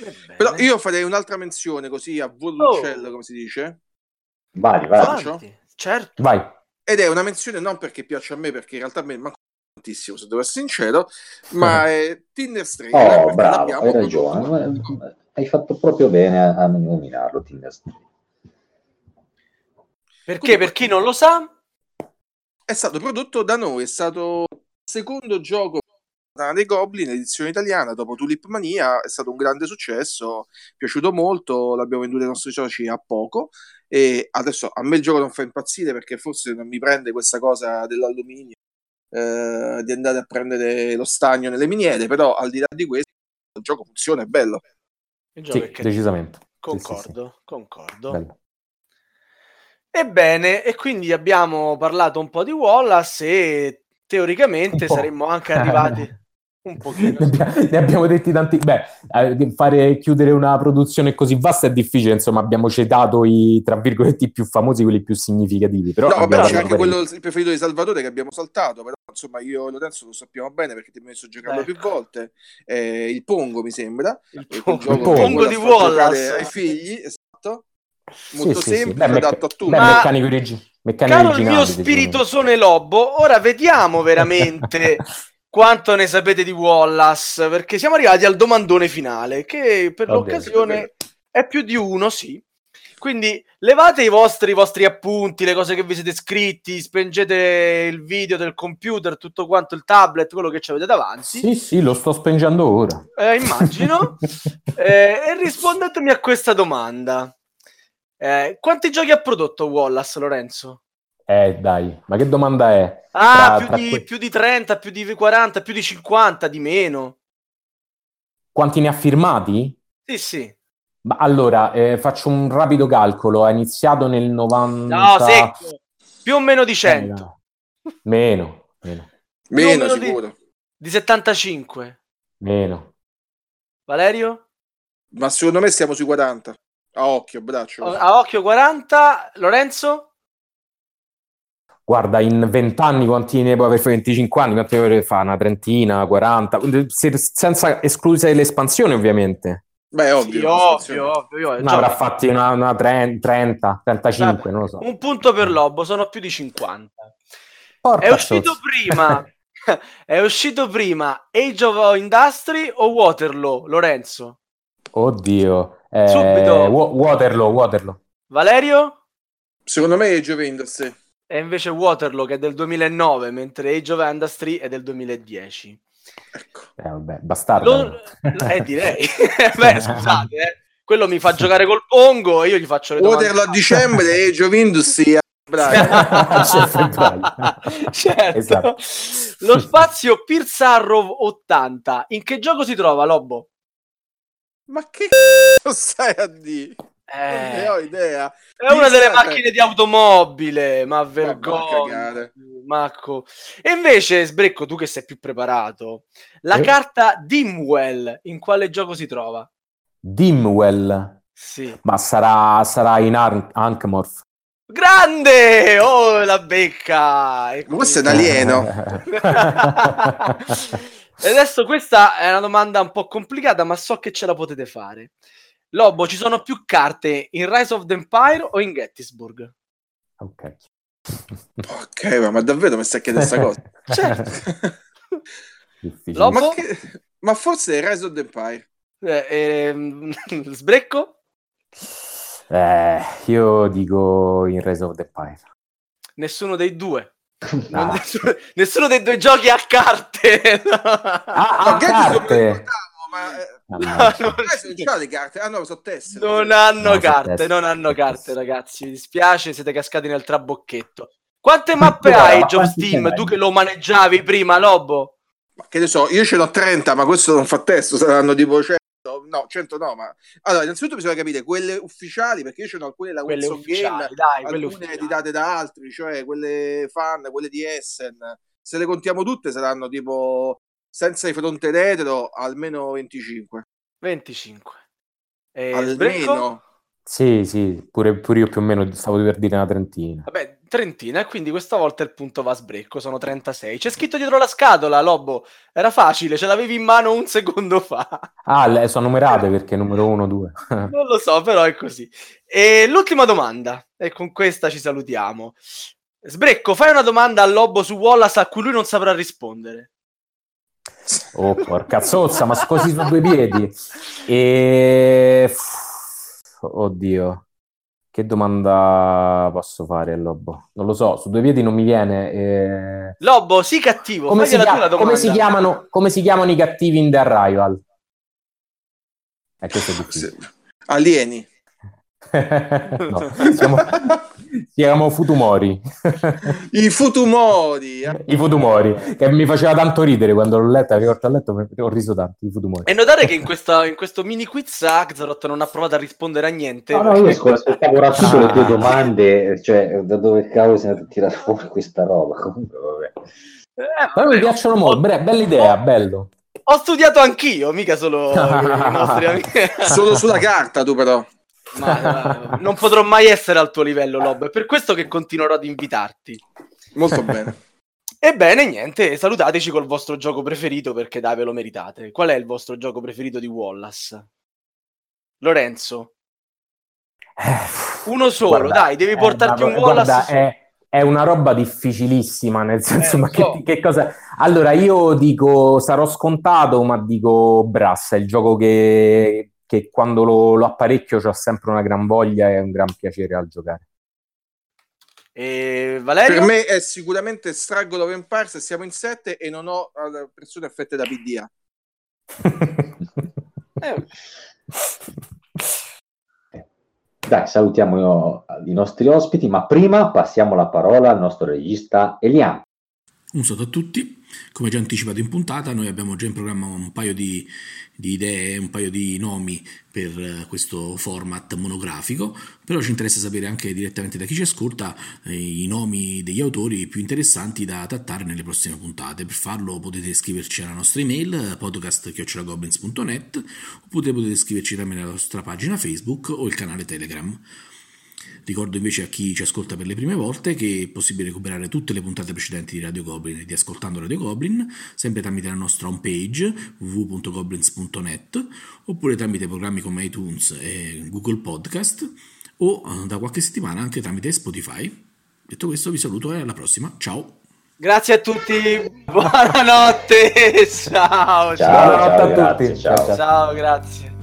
Ebbene. Però io farei un'altra menzione così a volo, come si dice. Vai, vai. Avanti, certo. Vai. Ed è una menzione non perché piace a me, perché in realtà a me manca tantissimo, se devo essere sincero, ma è Tinder Stringer. Oh, bravo, hai ragione. Tutto. Hai fatto proprio bene a nominarlo, Tinder Stringer. Perché, per chi non lo sa, è stato prodotto da noi, è stato il secondo gioco dei Goblin, edizione italiana, dopo Tulip Mania, è stato un grande successo, è piaciuto molto, l'abbiamo venduto ai nostri soci a poco, e adesso a me il gioco non fa impazzire perché forse non mi prende questa cosa dell'alluminio, eh, di andare a prendere lo stagno nelle miniere, però al di là di questo il gioco funziona, è bello. Il gioco sì, è decisamente. Concordo, sì, sì, sì. concordo. Bello. Ebbene, e quindi abbiamo parlato un po' di Wallace e teoricamente saremmo anche arrivati un pochino. Ne abbiamo detti tanti. Beh, fare chiudere una produzione così vasta è difficile, insomma, abbiamo citato i, tra virgolette, i più famosi, quelli più significativi. Però no, vabbè, c'è anche quello il preferito di Salvatore che abbiamo saltato, però insomma io e Lorenzo lo sappiamo bene perché ti ho messo a giocarlo, ecco, più volte. Eh, il Pongo, mi sembra. Il, il Pongo, il Pongo di Wallace. Ai figli, esatto. Molto sì, semplice, sì, sì. Adatto a tutti. Ma... meccanico origi- caro il mio spirito sono Lobo, ora vediamo veramente quanto ne sapete di Wallace, perché siamo arrivati al domandone finale, che per Vabbè, l'occasione è più di uno, sì. Quindi levate i vostri, i vostri appunti, le cose che vi siete scritti, spengete il video del computer, tutto quanto, il tablet, quello che ci avete davanti. Sì, sì, lo sto spengendo ora. Eh, immagino. eh, e rispondetemi a questa domanda. Eh, quanti giochi ha prodotto Wallace, Lorenzo? Eh dai, ma che domanda è? Ah, tra, più, tra di, que... più di trenta, più di quaranta, più di cinquanta, di meno. Quanti ne ha firmati? Sì, sì. Ma allora, eh, faccio un rapido calcolo. Ha iniziato nel novanta... No, secco. Più o meno di cento. Meno, meno. Meno, meno sicuro. Di, di settantacinque. Meno. Valerio? Ma secondo me siamo sui quaranta. A occhio, braccio. A occhio quaranta. Lorenzo? Guarda, in venti anni quanti ne può aver fatto? venticinque anni, quanti ne può aver fatto? Una trentina, quaranta, se, senza escluse l'espansione ovviamente. Beh, ovvio, sì, ovvio, ovvio, ovvio. No, avrà fatti una, una trenta, trentacinque, vabbè, non lo so. Un punto per Lobo, sono più di cinquanta. Porca è uscito sos. prima è uscito prima Age of Industry o Waterloo, Lorenzo? Oddio. Eh, Subito Waterloo, Waterloo. Valerio? Secondo me Age of Industry. E invece Waterloo, che è del duemilanove, mentre Age of Industry è del duemiladieci. Ecco. Eh vabbè, bastardo. Lo... Eh direi. Beh, scusate, eh. Quello mi fa giocare col Pongo e io gli faccio le domande. Waterloo a dicembre, Age of Industry a febbraio. Certo. Esatto. Lo spazio Pirsarro ottanta. In che gioco si trova, Lobo? Ma che c***o stai a dire? Eh, non ne ho idea. È Pizzarro. Una delle macchine di Automobile, ma vergogna. Marco. E invece, Sbrecco, tu che sei più preparato, la eh? carta Dimwell, in quale gioco si trova? Dimwell? Sì. Ma sarà, sarà in Ar- Ankh-Morph. Grande! Oh, la becca! E questo è un alieno. E adesso questa è una domanda un po' complicata, ma so che ce la potete fare. Lobo, ci sono più carte in Rise of the Empire o in Gettysburg? Ok. Ok, ma davvero mi stai chiedendo questa cosa? Certo. Lobo? Ma, che... ma forse Rise of the Empire. Eh, eh, Sbrecco? Eh, io dico in Rise of the Empire. Nessuno dei due. No. Nessuno, nessuno dei due giochi a carte. No. Ah, a carte. Non hanno no, carte, non hanno carte, ragazzi. Mi dispiace, siete cascati nel trabocchetto. Quante mappe hai, Age of Steam? Tu che lo maneggiavi prima, Lobo? Ma che ne so, io ce l'ho trenta, ma questo non fa testo, saranno tipo cento. No, cento no, ma allora innanzitutto bisogna capire quelle ufficiali, perché io ce ne ho alcune, la quelle ufficiali, game, dai, alcune ufficiali editate da altri, cioè quelle fan, quelle di Essen. Se le contiamo tutte saranno tipo, senza i fronte retro, almeno venticinque venticinque. E almeno sì sì, pure, pure io più o meno stavo per dire una trentina. Vabbè, trentina, quindi questa volta il punto va a Sbrecco, sono trentasei. C'è scritto dietro la scatola, Lobo, era facile, ce l'avevi in mano un secondo fa. Ah, sono numerate perché numero uno, due. Non lo so, però è così. E l'ultima domanda, e con questa ci salutiamo. Sbrecco, fai una domanda a Lobo su Wallace a cui lui non saprà rispondere. Oh, porca zozza, ma così su due piedi. E... oddio. Che domanda posso fare a Lobo? Non lo so, su due piedi non mi viene. Eh... Lobo, sii cattivo. Come si, chiama, la come, si chiamano, come si chiamano i cattivi in The Arrival? Eh, questo è difficile. Alieni. No, siamo, siamo futumori. I futumori. I futumori, che mi faceva tanto ridere quando l'ho letta, avevo a letto, ho riso tanto. I futumori. E notare che in, questa, in questo mini quiz Axaroth non ha provato a rispondere a niente. No, no, io perché... aspettavo rapido le tue domande, cioè da dove cavolo si è tirato fuori questa roba. Comunque vabbè. Eh, però mi piacciono molto, Beh, bella idea, ho, bello. Ho studiato anch'io, mica solo i nostri amici. Solo sulla carta tu però. Ma, uh, non potrò mai essere al tuo livello, Lob, è per questo che continuerò ad invitarti. Molto bene. Ebbene, niente, salutateci col vostro gioco preferito, perché dai, ve lo meritate. Qual è il vostro gioco preferito di Wallace? Lorenzo? Uno solo, guarda, dai, devi portarti eh, un Wallace. Guarda, su... è... È una roba difficilissima, nel senso, eh, ma so. che, che cosa... Allora, io dico, sarò scontato, ma dico Brass, è il gioco che, che quando lo, lo apparecchio c'ho sempre una gran voglia e un gran piacere al giocare. E Valerio? Per me è sicuramente Struggle of Empires, siamo in sette e non ho persone affette da P D A. eh. Dai, salutiamo io, i nostri ospiti, ma prima passiamo la parola al nostro regista Elian. Un saluto a tutti, come già anticipato in puntata, noi abbiamo già in programma un paio di, di idee, un paio di nomi per questo format monografico, però ci interessa sapere anche direttamente da chi ci ascolta eh, i nomi degli autori più interessanti da trattare nelle prossime puntate. Per farlo potete scriverci alla nostra email podcast chiocciola goblins punto net, oppure potete scriverci tramite la nostra pagina Facebook o il canale Telegram. Ricordo invece a chi ci ascolta per le prime volte che è possibile recuperare tutte le puntate precedenti di Radio Goblin e di Ascoltando Radio Goblin sempre tramite la nostra homepage w w w punto goblins punto net, oppure tramite programmi come iTunes e Google Podcast, o da qualche settimana anche tramite Spotify. Detto questo, vi saluto e alla prossima, ciao. Grazie a tutti, buonanotte. Ciao, ciao, ciao, buonanotte ciao, a grazie, tutti. Ciao, ciao, ciao, grazie.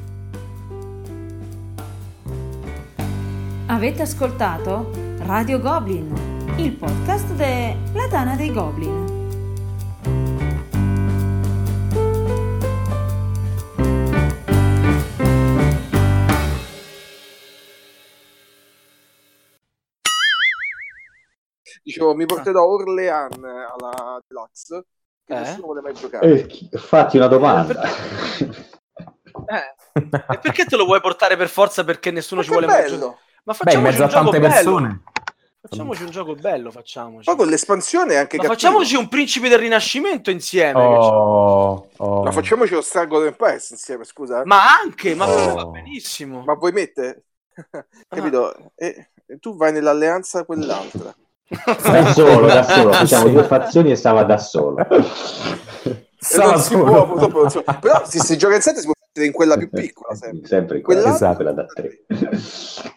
Avete ascoltato Radio Goblin, il podcast della Tana dei Goblin. Dicevo, mi porterò Orlean alla Deluxe, che eh? nessuno vuole mai giocare. Eh, fatti una domanda. Eh, e perché te lo vuoi portare per forza? Perché nessuno Ma ci vuole bello. mai giocare? Ma facciamoci Beh, un gioco bello. Persone. Facciamoci un gioco bello, facciamoci. Ma con l'espansione anche. Ma facciamoci un Principe del Rinascimento insieme. Oh, oh. Ma facciamoci lo Struggle of Empires insieme, scusa. Ma anche, ma oh. va benissimo. Ma vuoi mettere? Capito? Ah. E, e tu vai nell'alleanza quell'altra. Da solo, da solo. Facciamo due fazioni e stava da solo. Non si può, purtroppo non si può. Però se si gioca in sette si può mettere in quella più piccola sempre. Sempre in quella, esatto, quella da tre.